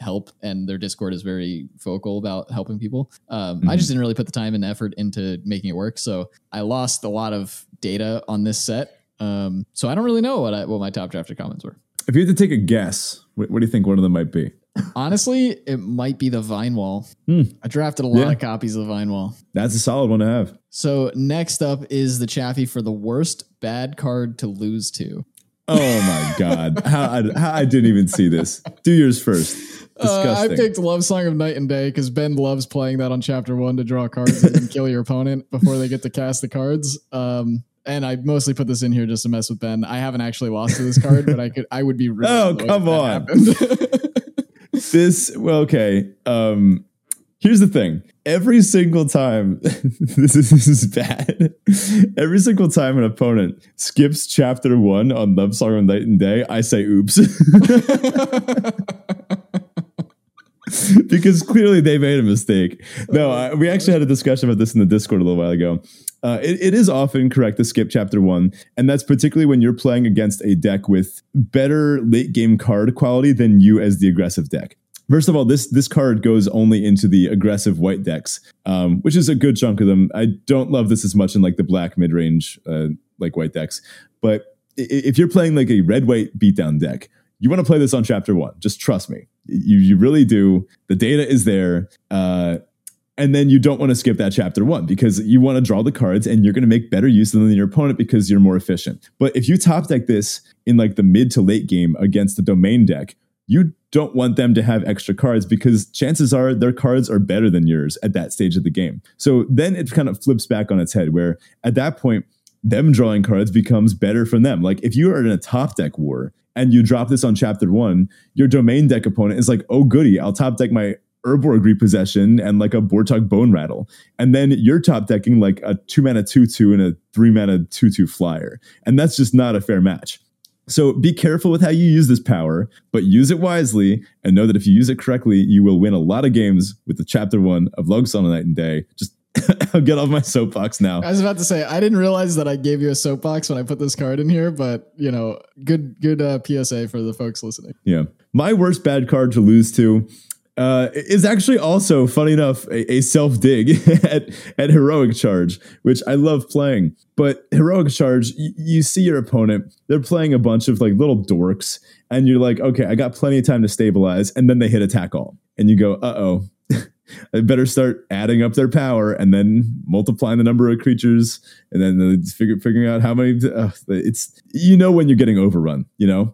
help, and their Discord is very vocal about helping people. I just didn't really put the time and effort into making it work, so I lost a lot of data on this set. So I don't really know what my top drafted comments were. If you had to take a guess, what do you think one of them might be? Honestly, it might be the Vinewall. I drafted a lot of copies of the Vinewall. That's a solid one to have. So next up is the chaffee for the worst bad card to lose to. Oh my God. How I didn't even see this. Do yours first. Disgusting. I picked Love Song of Night and Day because Ben loves playing that on chapter one to draw cards and kill your opponent before they get to cast the cards. And I mostly put this in here just to mess with Ben. I haven't actually lost to this card, but I would be really Okay. Here's the thing. Every single time, this is bad. Every single time an opponent skips chapter one on Love Song of Night and Day, I say, oops. Because clearly they made a mistake. No, we actually had a discussion about this in the Discord a little while ago. It is often correct to skip chapter one, and that's particularly when you're playing against a deck with better late game card quality than you as the aggressive deck. First of all, this card goes only into the aggressive white decks, which is a good chunk of them. I don't love this as much in like the black mid-range like white decks, but if you're playing like a red-white beatdown deck, you want to play this on chapter one. Just trust me. You really do. The data is there. And then you don't want to skip that chapter one because you want to draw the cards and you're going to make better use of them than your opponent because you're more efficient. But if you top deck this in like the mid to late game against the domain deck, you don't want them to have extra cards because chances are their cards are better than yours at that stage of the game. So then it kind of flips back on its head where at that point, them drawing cards becomes better for them. Like if you are in a top deck war and you drop this on chapter one, your domain deck opponent is like, oh, goody, I'll top deck my Urborg Repossession and like a Bortog Bone Rattle. And then you're top decking like a 2-mana 2-2 and a 3-mana 2-2 flyer. And that's just not a fair match. So be careful with how you use this power, but use it wisely and know that if you use it correctly, you will win a lot of games with the chapter one of Love Song of Night and Day. Just I'll get off my soapbox now. I was about to say, I didn't realize that I gave you a soapbox when I put this card in here, but you know, good PSA for the folks listening. Yeah. My worst bad card to lose to is actually also, funny enough, a self-dig at Heroic Charge, which I love playing. But Heroic Charge, you see your opponent, they're playing a bunch of like little dorks, and you're like, okay, I got plenty of time to stabilize, and then they hit attack all. And you go, uh-oh. I better start adding up their power and then multiplying the number of creatures and then figuring out how many. It's when you're getting overrun, Yeah,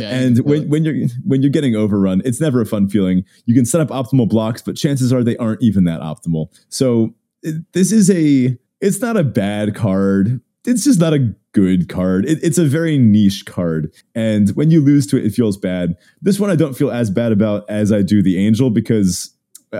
and when you're getting overrun, it's never a fun feeling. You can set up optimal blocks, but chances are they aren't even that optimal. So it's not a bad card. It's just not a good card. It's a very niche card. And when you lose to it, it feels bad. This one I don't feel as bad about as I do the Angel because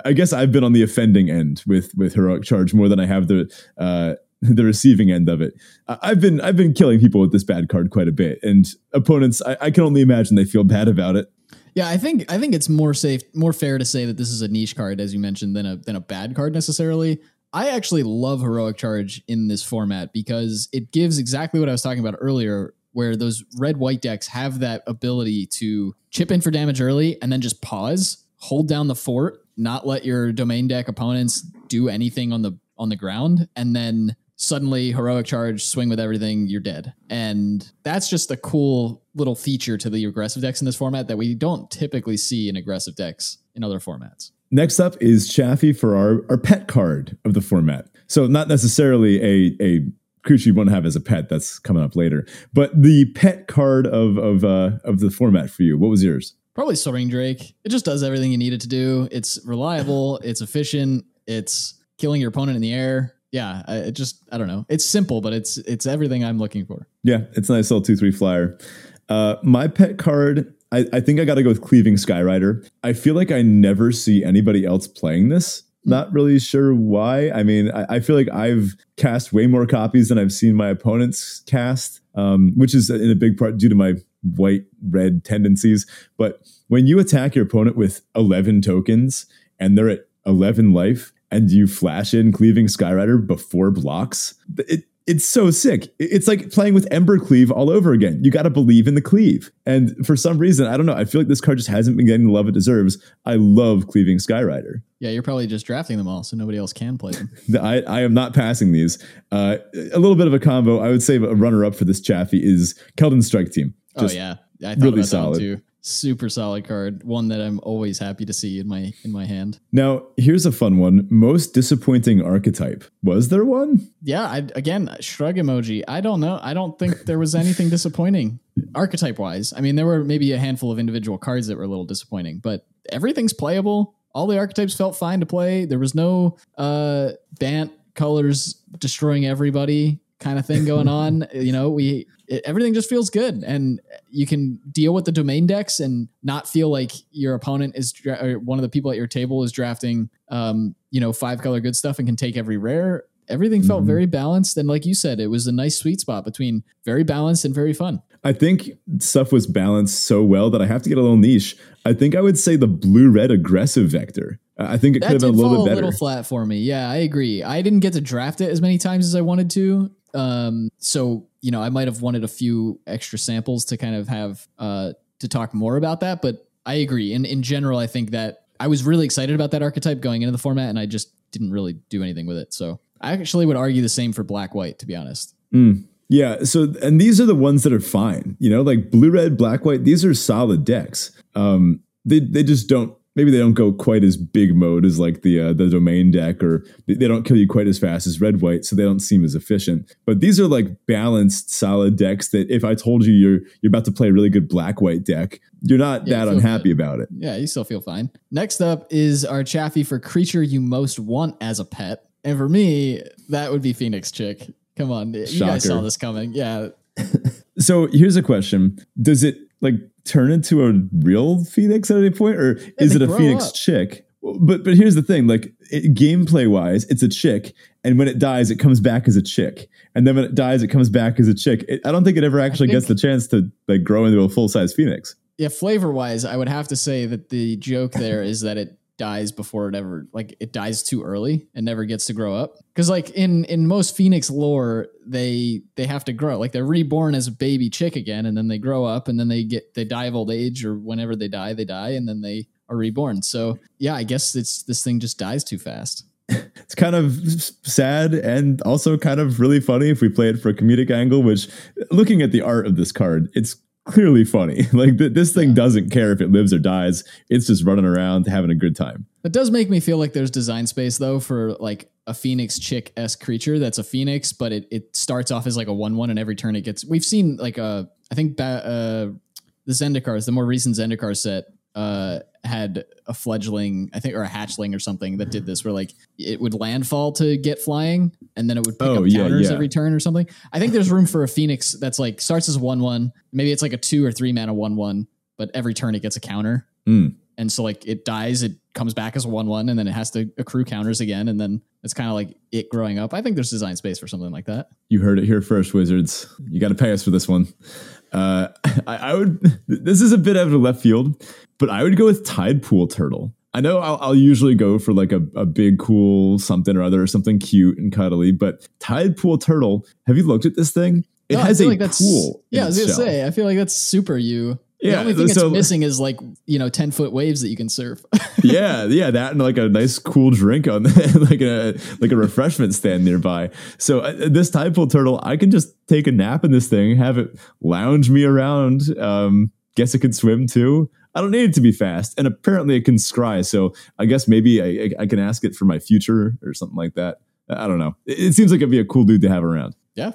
I guess I've been on the offending end with Heroic Charge more than I have the receiving end of it. I've been killing people with this bad card quite a bit, and opponents I can only imagine they feel bad about it. Yeah, I think it's more fair to say that this is a niche card, as you mentioned, than a bad card necessarily. I actually love Heroic Charge in this format because it gives exactly what I was talking about earlier, where those red-white decks have that ability to chip in for damage early and then just pause, hold down the fort, not let your domain deck opponents do anything on the ground, and then suddenly Heroic Charge, swing with everything, you're dead. And that's just a cool little feature to the aggressive decks in this format that we don't typically see in aggressive decks in other formats. Next up is Chaffee for our pet card of the format. So not necessarily a creature you want to have as a pet, that's coming up later, but the pet card of the format for you. What was yours? Probably Soaring Drake. It just does everything you need it to do. It's reliable. It's efficient. It's killing your opponent in the air. Yeah, it just, I don't know. It's simple, but it's everything I'm looking for. Yeah, it's a nice little 2/3 flyer. My pet card, I think I got to go with Cleaving Skyrider. I feel like I never see anybody else playing this. Not really sure why. I mean, I feel like I've cast way more copies than I've seen my opponents cast, which is in a big part due to my white-red tendencies. But when you attack your opponent with 11 tokens and they're at 11 life and you flash in Cleaving Skyrider before blocks, it's so sick. It's like playing with Ember Cleave all over again. You got to believe in the Cleave. And for some reason, I don't know, I feel like this card just hasn't been getting the love it deserves. I love Cleaving Skyrider. Yeah, you're probably just drafting them all so nobody else can play them. I am not passing these. A little bit of a combo, I would say a runner-up for this Chaffee is Keldon Strike Team. Just really solid. Too. Super solid card. One that I'm always happy to see in my hand. Now, here's a fun one. Most disappointing archetype. Was there one? Yeah. Again, shrug emoji. I don't know. I don't think there was anything disappointing archetype wise. I mean, there were maybe a handful of individual cards that were a little disappointing, but everything's playable. All the archetypes felt fine to play. There was no Bant colors destroying everybody kind of thing going on. You know, everything just feels good, and you can deal with the domain decks and not feel like your opponent is or one of the people at your table is drafting, five color good stuff and can take every rare. Everything felt very balanced. And like you said, it was a nice sweet spot between very balanced and very fun. I think stuff was balanced so well that I have to get a little niche. I think I would say the blue-red aggressive vector. I think it could have been a little bit better. A little flat for me. Yeah, I agree. I didn't get to draft it as many times as I wanted to. So, I might have wanted a few extra samples to kind of have to talk more about that. But I agree. And in general, I think that I was really excited about that archetype going into the format, and I just didn't really do anything with it. So I actually would argue the same for black-white, to be honest. Mm. Yeah. So, and these are the ones that are fine, like blue, red, black, white. These are solid decks. They just don't, maybe they don't go quite as big mode as like the domain deck, or they don't kill you quite as fast as red, white. So they don't seem as efficient, but these are like balanced, solid decks that if I told you you're about to play a really good black, white deck, you're not that unhappy about it. Yeah. You still feel fine. Next up is our Chaffee for creature you most want as a pet. And for me, that would be Phoenix Chick. Come on, you Shocker. Guys saw this coming. Yeah. So here's a question. Does it like turn into a real Phoenix at any point, or is it a Phoenix chick? But here's the thing, like gameplay wise, it's a chick. And when it dies, it comes back as a chick. And then when it dies, it comes back as a chick. I don't think it ever actually gets the chance to like grow into a full size Phoenix. Yeah. Flavor wise, I would have to say that the joke there is that it dies before it ever, like it dies too early and never gets to grow up. Cause like in most Phoenix lore, they have to grow, like they're reborn as a baby chick again. And then they grow up, and then they die of old age, or whenever they die. And then they are reborn. So yeah, I guess it's this thing just dies too fast. It's kind of sad and also kind of really funny if we play it for a comedic angle, which looking at the art of this card, it's clearly funny. Like this thing doesn't care if it lives or dies. It's just running around having a good time. It does make me feel like there's design space though for like a Phoenix chick-esque creature that's a Phoenix, but it starts off as like a 1/1, and every turn it gets. We've seen like the Zendikars, the more recent Zendikar set had a fledgling, I think, or a hatchling or something that did this, where like it would landfall to get flying, and then it would pick up counters every turn or something. I think there's room for a Phoenix that's like starts as 1/1. Maybe it's like a 2 or 3 mana 1/1, but every turn it gets a counter. Mm. And so like it dies, it comes back as a 1/1, and then it has to accrue counters again. And then it's kind of like it growing up. I think there's design space for something like that. You heard it here first, Wizards. You got to pay us for this one. I would, this is a bit out of left field, but I would go with Tide Pool Turtle. I know I'll usually go for like a big, cool something or other, or something cute and cuddly, but Tide Pool Turtle, have you looked at this thing? It has a pool. Yeah, I was going to say, I feel like that's super you. Yeah, the only thing it's missing is like, 10-foot waves that you can surf. yeah, that and like a nice cool drink on like a refreshment stand nearby. So this Tide Pool Turtle, I can just take a nap in this thing, have it lounge me around. Guess it could swim too. I don't need it to be fast, and apparently it can scry. So I guess maybe I can ask it for my future or something like that. I don't know. It seems like it'd be a cool dude to have around. Yeah.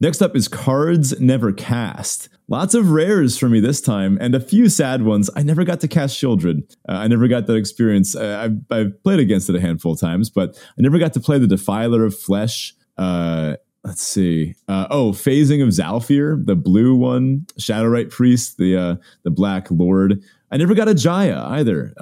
Next up is Cards Never Cast. Lots of rares for me this time, and a few sad ones. I never got to cast Sheoldred. I never got that experience. I've played against it a handful of times, but I never got to play the Defiler of Flesh. Let's see. Phasing of Zalfir, the blue one. Shadowrite Priest, the black lord. I never got a Gaia's either.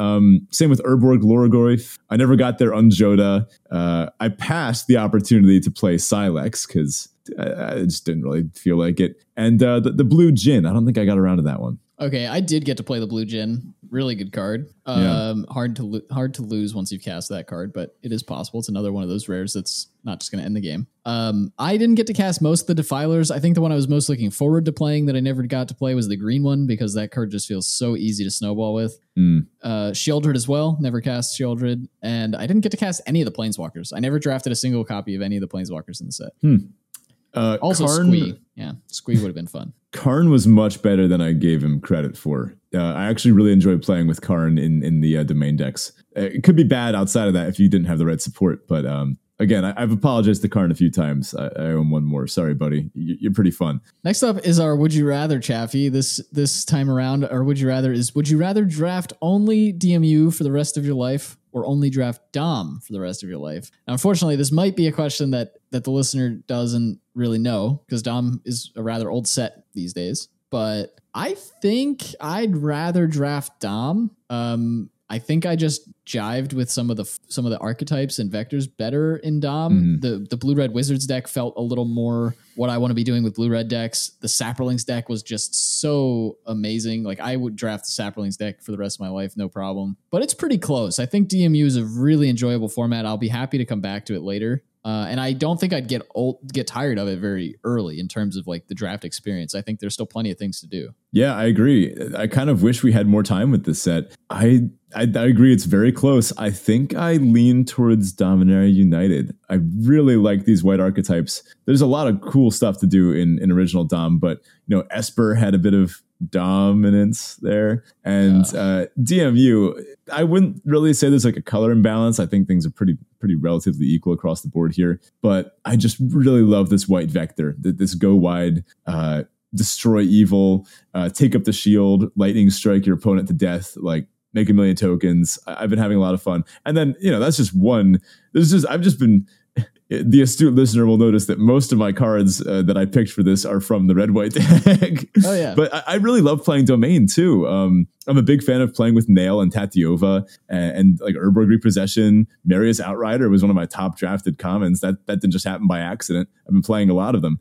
Same with Urborg Lorgoyf. I never got their Unjoda. I passed the opportunity to play Silex because I just didn't really feel like it. And the Blue Djinn, I don't think I got around to that one. Okay, I did get to play the Blue Djinn. Really good card. Hard to lose once you've cast that card, but it is possible. It's another one of those rares that's not just going to end the game. I didn't get to cast most of the Defilers. I think the one I was most looking forward to playing that I never got to play was the green one, because that card just feels so easy to snowball with. Mm. Sheoldred as well. Never cast Sheoldred. And I didn't get to cast any of the Planeswalkers. I never drafted a single copy of any of the Planeswalkers in the set. Hmm. Also Karn, Squee. Yeah, Squee would have been fun. Karn was much better than I gave him credit for. I actually really enjoyed playing with Karn in the domain decks. It could be bad outside of that if you didn't have the right support, but again, I've apologized to Karn a few times. I owe him one more. Sorry, buddy. You're pretty fun. Next up is our Would You Rather, Chaffee. This time around, our Would You Rather is, would you rather draft only DMU for the rest of your life or only draft Dom for the rest of your life? Now, unfortunately, this might be a question that the listener doesn't really know, because Dom is a rather old set these days. But I think I'd rather draft Dom. I think I just jived with some of the archetypes and vectors better in Dom. Mm-hmm. The Blue Red Wizards deck felt a little more what I want to be doing with Blue Red decks. The Saperlings deck was just so amazing. Like, I would draft the Saperlings deck for the rest of my life, no problem. But it's pretty close. I think DMU is a really enjoyable format. I'll be happy to come back to it later. And I don't think I'd get tired of it very early in terms of like the draft experience. I think there's still plenty of things to do. Yeah, I agree. I kind of wish we had more time with this set. I agree. It's very close. I think I lean towards Dominaria United. I really like these white archetypes. There's a lot of cool stuff to do in original Dom, but Esper had a bit of dominance there, and DMU, I wouldn't really say there's like a color imbalance. I think things are pretty relatively equal across the board here, but I just really love this white vector, this go wide, destroy evil, take up the shield, lightning strike your opponent to death, like make a million tokens. I've been having a lot of fun. And then that's just one. I've just been, the astute listener will notice that most of my cards that I picked for this are from the red-white deck. Oh, yeah. But I really love playing Domain, too. I'm a big fan of playing with Nail and Tatiova and like Urborg Repossession. Maria's Outrider was one of my top drafted commons. That didn't just happen by accident. I've been playing a lot of them.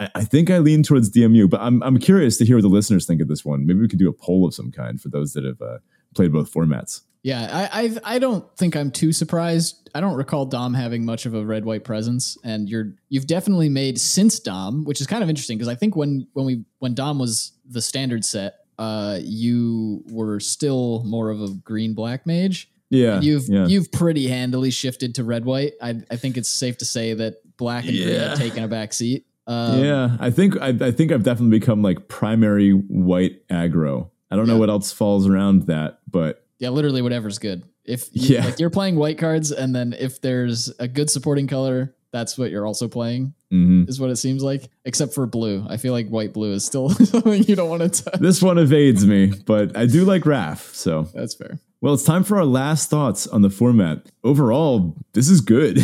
I think I lean towards DMU, but I'm curious to hear what the listeners think of this one. Maybe we could do a poll of some kind for those that have played both formats. Yeah, I don't think I'm too surprised. I don't recall Dom having much of a red-white presence, and you've definitely made since Dom, which is kind of interesting, because I think when Dom was the standard set, you were still more of a green-black mage. Yeah, and you've pretty handily shifted to red-white. I think it's safe to say that black and green have taken a back seat. I think I've definitely become like primary white aggro. I don't know what else falls around that, but. Yeah, literally whatever's good. If you, like, you're playing white cards, and then if there's a good supporting color, that's what you're also playing, is what it seems like, except for blue. I feel like white-blue is still something you don't want to touch. This one evades me, but I do like Raph, so. That's fair. Well, it's time for our last thoughts on the format. Overall, this is good.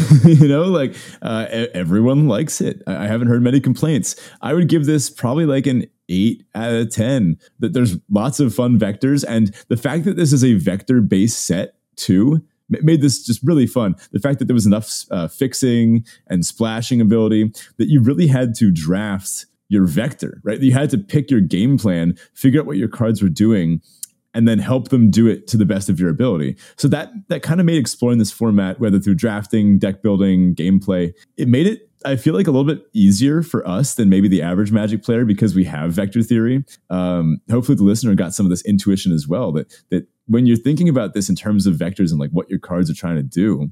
Everyone likes it. I haven't heard many complaints. I would give this probably like an 8 out of 10. That there's lots of fun vectors, and the fact that this is a vector-based set too made this just really fun. The fact that there was enough fixing and splashing ability that you really had to draft your vector, right? You had to pick your game plan, figure out what your cards were doing, and then help them do it to the best of your ability. So that kind of made exploring this format, whether through drafting, deck building, gameplay, it made it, I feel like, a little bit easier for us than maybe the average Magic player, because we have vector theory. Hopefully the listener got some of this intuition as well, that when you're thinking about this in terms of vectors and like what your cards are trying to do,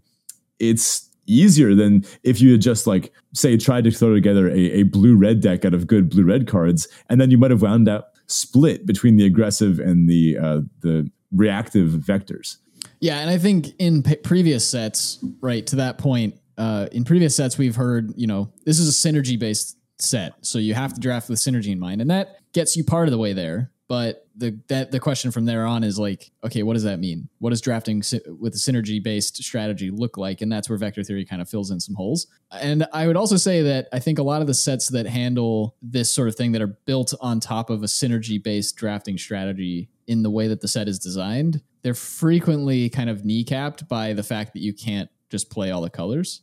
it's easier than if you had just like, say, tried to throw together a blue-red deck out of good blue-red cards, and then you might have wound up split between the aggressive and the reactive vectors. Yeah, and I think in previous sets, right, to that point, in previous sets, we've heard, this is a synergy-based set, so you have to draft with synergy in mind, and that gets you part of the way there. But the question from there on is like, okay, what does that mean? What does drafting with a synergy-based strategy look like? And that's where vector theory kind of fills in some holes. And I would also say that I think a lot of the sets that handle this sort of thing that are built on top of a synergy-based drafting strategy in the way that the set is designed, they're frequently kind of kneecapped by the fact that you can't just play all the colors.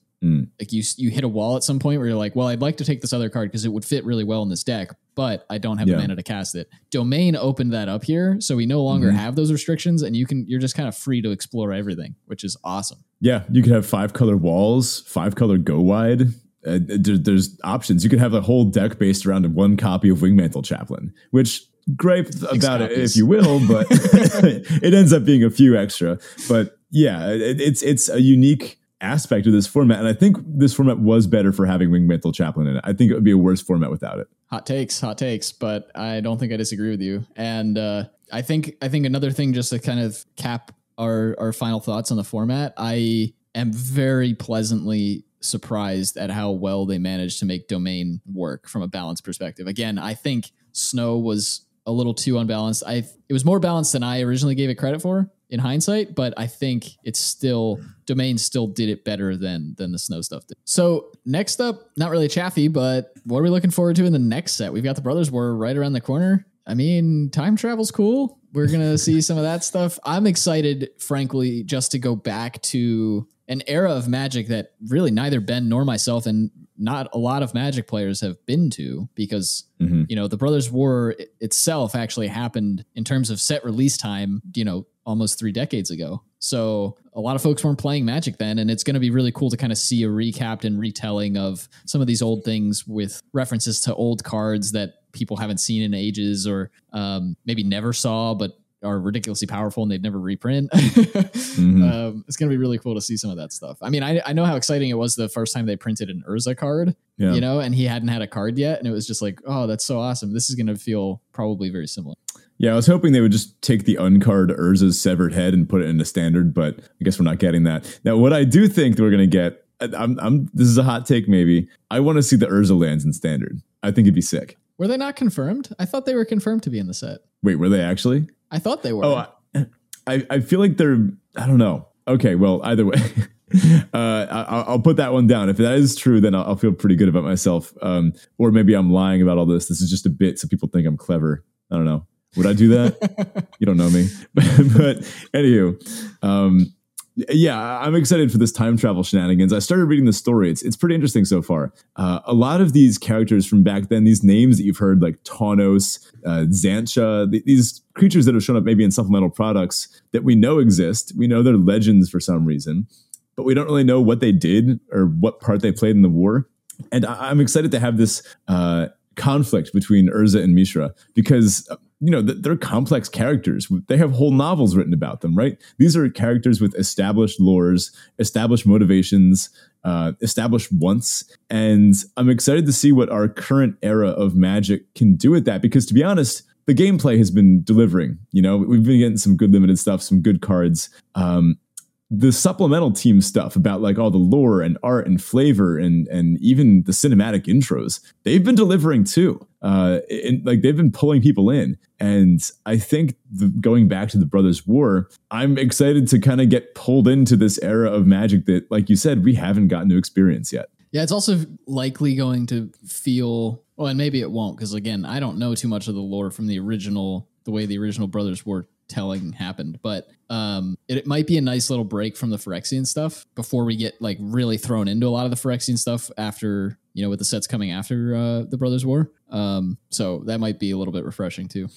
Like you hit a wall at some point where you're like, well, I'd like to take this other card because it would fit really well in this deck, but I don't have the mana to cast it. Domain opened that up here, so we no longer have those restrictions, and you're just kind of free to explore everything, which is awesome. Yeah, you could have 5-color walls, 5-color go wide. There's options. You could have a whole deck based around one copy of Wing Mantle Chaplain, which gripe about it if you will, but it ends up being a few extra. But yeah, it's a unique aspect of this format, and I think this format was better for having Wing Mantle Chaplain in it. I think it would be a worse format without it. Hot takes, but I don't think I disagree with you. And I think another thing, just to kind of cap our final thoughts on the format, I am very pleasantly surprised at how well they managed to make Domain work from a balance perspective. Again, I think Snow was a little too unbalanced. It was more balanced than I originally gave it credit for in hindsight, but I think it's still, Domain still did it better than the Snow stuff did. So next up, not really chaffy, but what are we looking forward to in the next set? We've got the Brothers War right around the corner. I mean, time travel's cool. We're going to see some of that stuff. I'm excited, frankly, just to go back to an era of Magic that really neither Ben nor myself and not a lot of Magic players have been to, because, you know, the Brothers War itself actually happened in terms of set release time, you know, almost 3 decades ago. So a lot of folks weren't playing Magic then, and it's going to be really cool to kind of see a recap and retelling of some of these old things with references to old cards that people haven't seen in ages, or maybe never saw, but are ridiculously powerful and they'd never reprint. It's going to be really cool to see some of that stuff. I mean, I know how exciting it was the first time they printed an Urza card, you know, and he hadn't had a card yet. And it was just like, oh, that's so awesome. This is going to feel probably very similar. Yeah, I was hoping they would just take the uncard Urza's severed head and put it into standard, but I guess we're not getting that. Now, what I do think that we're going to get, this is a hot take maybe, I want to see the Urza lands in standard. I think it'd be sick. Were they not confirmed? I thought they were confirmed to be in the set. Wait, were they actually? I thought they were. Oh, I feel like they're, I don't know. Okay, well, either way, I'll put that one down. If that is true, then I'll feel pretty good about myself. Or maybe I'm lying about all this. This is just a bit so people think I'm clever. I don't know. Would I do that? You don't know me. But anywho, yeah, I'm excited for this time travel shenanigans. I started reading the story. It's pretty interesting so far. A lot of these characters from back then, these names that you've heard, like Taunos, Xantia, these creatures that have shown up maybe in supplemental products that we know exist. We know they're legends for some reason, but we don't really know what they did or what part they played in the war. And I'm excited to have this conflict between Urza and Mishra, because you know, they're complex characters. They have whole novels written about them, right? These are characters with established lores, established motivations, established wants. And I'm excited to see what our current era of Magic can do with that, because to be honest, the gameplay has been delivering. You know, we've been getting some good limited stuff, some good cards. The supplemental team stuff about like all the lore and art and flavor and even the cinematic intros, they've been delivering too. And like they've been pulling people in. And I think going back to the Brothers War, I'm excited to kind of get pulled into this era of Magic that, like you said, we haven't gotten to experience yet. Yeah, it's also likely going to feel, well, and maybe it won't, because again, I don't know too much of the lore from the way the original Brothers War telling happened, but it might be a nice little break from the Phyrexian stuff before we get like really thrown into a lot of the Phyrexian stuff after, you know, with the sets coming after the Brothers War. So that might be a little bit refreshing too.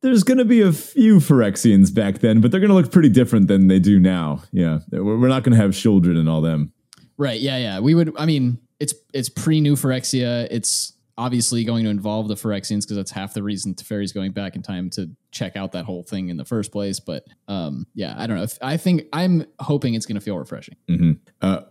There's going to be a few Phyrexians back then, but they're going to look pretty different than they do now. Yeah. We're not going to have Sheoldred and all them. Right. Yeah. Yeah. We would, I mean, it's pre-New Phyrexia. It's obviously going to involve the Phyrexians, because that's half the reason Teferi's going back in time to check out that whole thing in the first place. But yeah, I don't know. I think I'm hoping it's going to feel refreshing.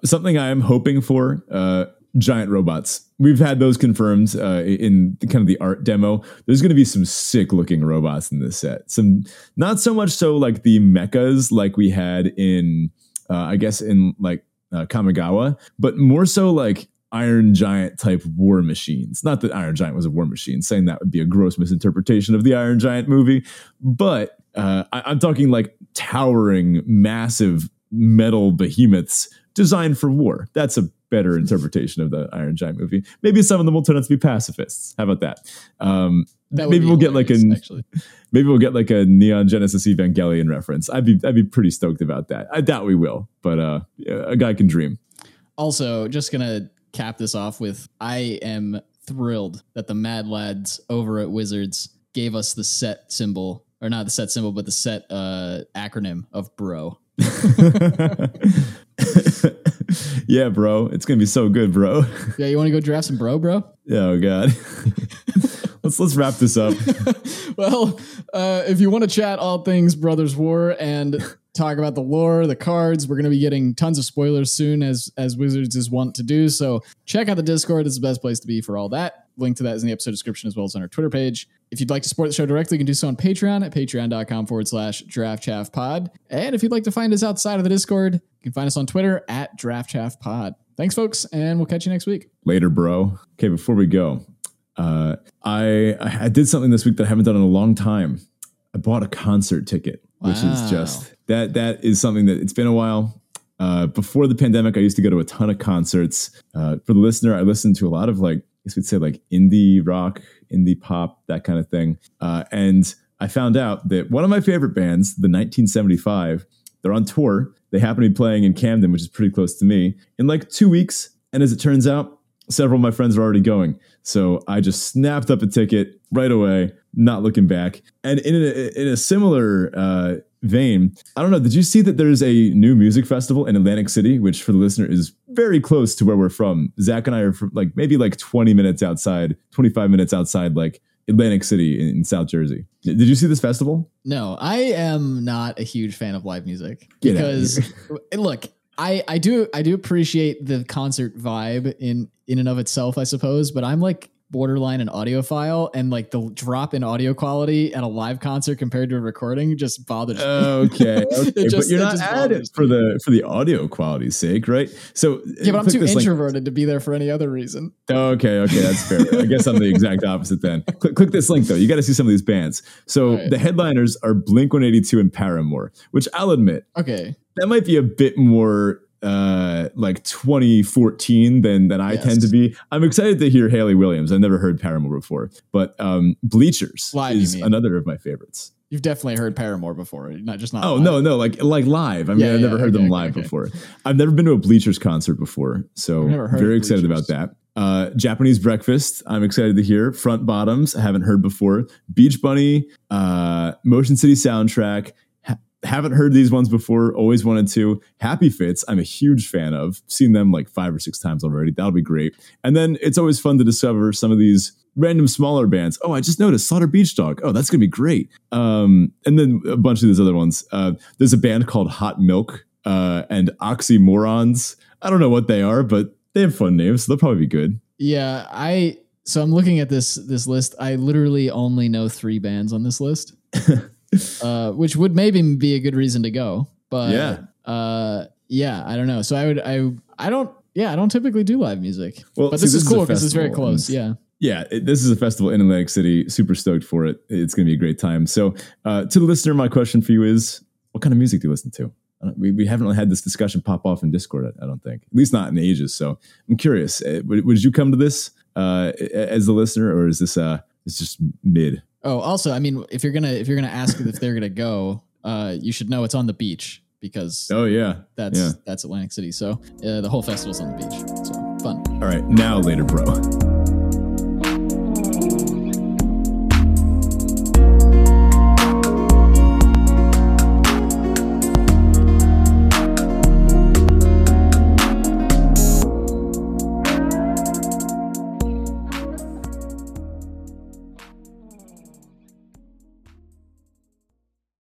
Something I am hoping for, giant robots. We've had those confirmed in kind of the art demo. There's going to be some sick looking robots in this set. Some, not so much so like the mechas like we had in, I guess in like Kamigawa, but more so like Iron Giant type war machines. Not that Iron Giant was a war machine, saying that would be a gross misinterpretation of the Iron Giant movie, but I'm talking like towering, massive metal behemoths designed for war. That's a better interpretation of the Iron Giant movie. Maybe some of them will turn out to be pacifists. How about that? That maybe we'll get like a Neon Genesis Evangelion reference. I'd be pretty stoked about that. I doubt we will, but a guy can dream. Also, just gonna cap this off with, I am thrilled that the Mad Lads over at Wizards gave us the set symbol, or not the set symbol, but the set acronym of bro. Yeah, bro. It's gonna be so good, bro. Yeah, you want to go draft some bro? Oh god. Let's wrap this up. Well, if you want to chat all things Brothers War and talk about the lore, the cards. We're going to be getting tons of spoilers soon, as Wizards is wont to do. So check out the Discord. It's the best place to be for all that. Link to that is in the episode description as well as on our Twitter page. If you'd like to support the show directly, you can do so on Patreon at patreon.com/draftchaffpod. And if you'd like to find us outside of the Discord, you can find us on Twitter at draftchaffpod. Thanks, folks, and we'll catch you next week. Later, bro. Okay, before we go, I did something this week that I haven't done in a long time. I bought a concert ticket, which is just that is something that it's been a while. Before the pandemic, I used to go to a ton of concerts. For the listener, I listened to a lot of I guess we'd say indie rock, indie pop, that kind of thing. And I found out that one of my favorite bands, the 1975, they're on tour. They happen to be playing in Camden, which is pretty close to me, in 2 weeks. And as it turns out, several of my friends are already going. So I just snapped up a ticket right away, not looking back. And in a similar vein, I don't know, did you see that there's a new music festival in Atlantic City, which for the listener is very close to where we're from? Zach and I are from maybe 25 minutes outside Atlantic City in South Jersey. Did you see this festival? No, I am not a huge fan of live music because look, I do appreciate the concert vibe in and of itself, I suppose, but I'm borderline an audiophile, and the drop in audio quality at a live concert compared to a recording just bothers me. Okay. But you're not at it for the audio quality's sake, right? So yeah, but I'm too introverted to be there for any other reason. Okay, that's fair. I guess I'm the exact opposite then. Click this link though. You got to see some of these bands. So the headliners are Blink-182 and Paramore, which I'll admit, okay, that might be a bit more 2014 than I tend to be. I'm excited to hear Haley Williams. I've never heard Paramore before, but Bleachers is another of my favorites. You've definitely heard Paramore before, not live. No, live. I mean, I've never heard them live before. I've never been to a Bleachers concert before, so very excited about that. Japanese Breakfast, I'm excited to hear. Front Bottoms, I haven't heard before. Beach Bunny, Motion City Soundtrack, haven't heard these ones before. Always wanted to. Happy Fits, I'm a huge fan of. Seen them 5 or 6 times already. That'll be great. And then it's always fun to discover some of these random smaller bands. Oh, I just noticed Slaughter Beach Dog. Oh, that's going to be great. And then a bunch of these other ones. There's a band called Hot Milk and Oxymorons. I don't know what they are, but they have fun names, so they'll probably be good. Yeah, so I'm looking at this list. I literally only know 3 bands on this list. Which would maybe be a good reason to go, but I don't know. So I don't typically do live music, but this is cool because it's very close. This is a festival in Atlantic City. Super stoked for it. It's going to be a great time. So, to the listener, my question for you is, what kind of music do you listen to? We haven't had this discussion pop off in Discord. I don't think, at least not in ages. So I'm curious, would you come to this, as the listener, or is this, it's just mid? Oh, also, I mean, if you're gonna ask if they're gonna go, you should know it's on the beach because that's Atlantic City. So the whole festival's on the beach. So fun. All right, now later, bro.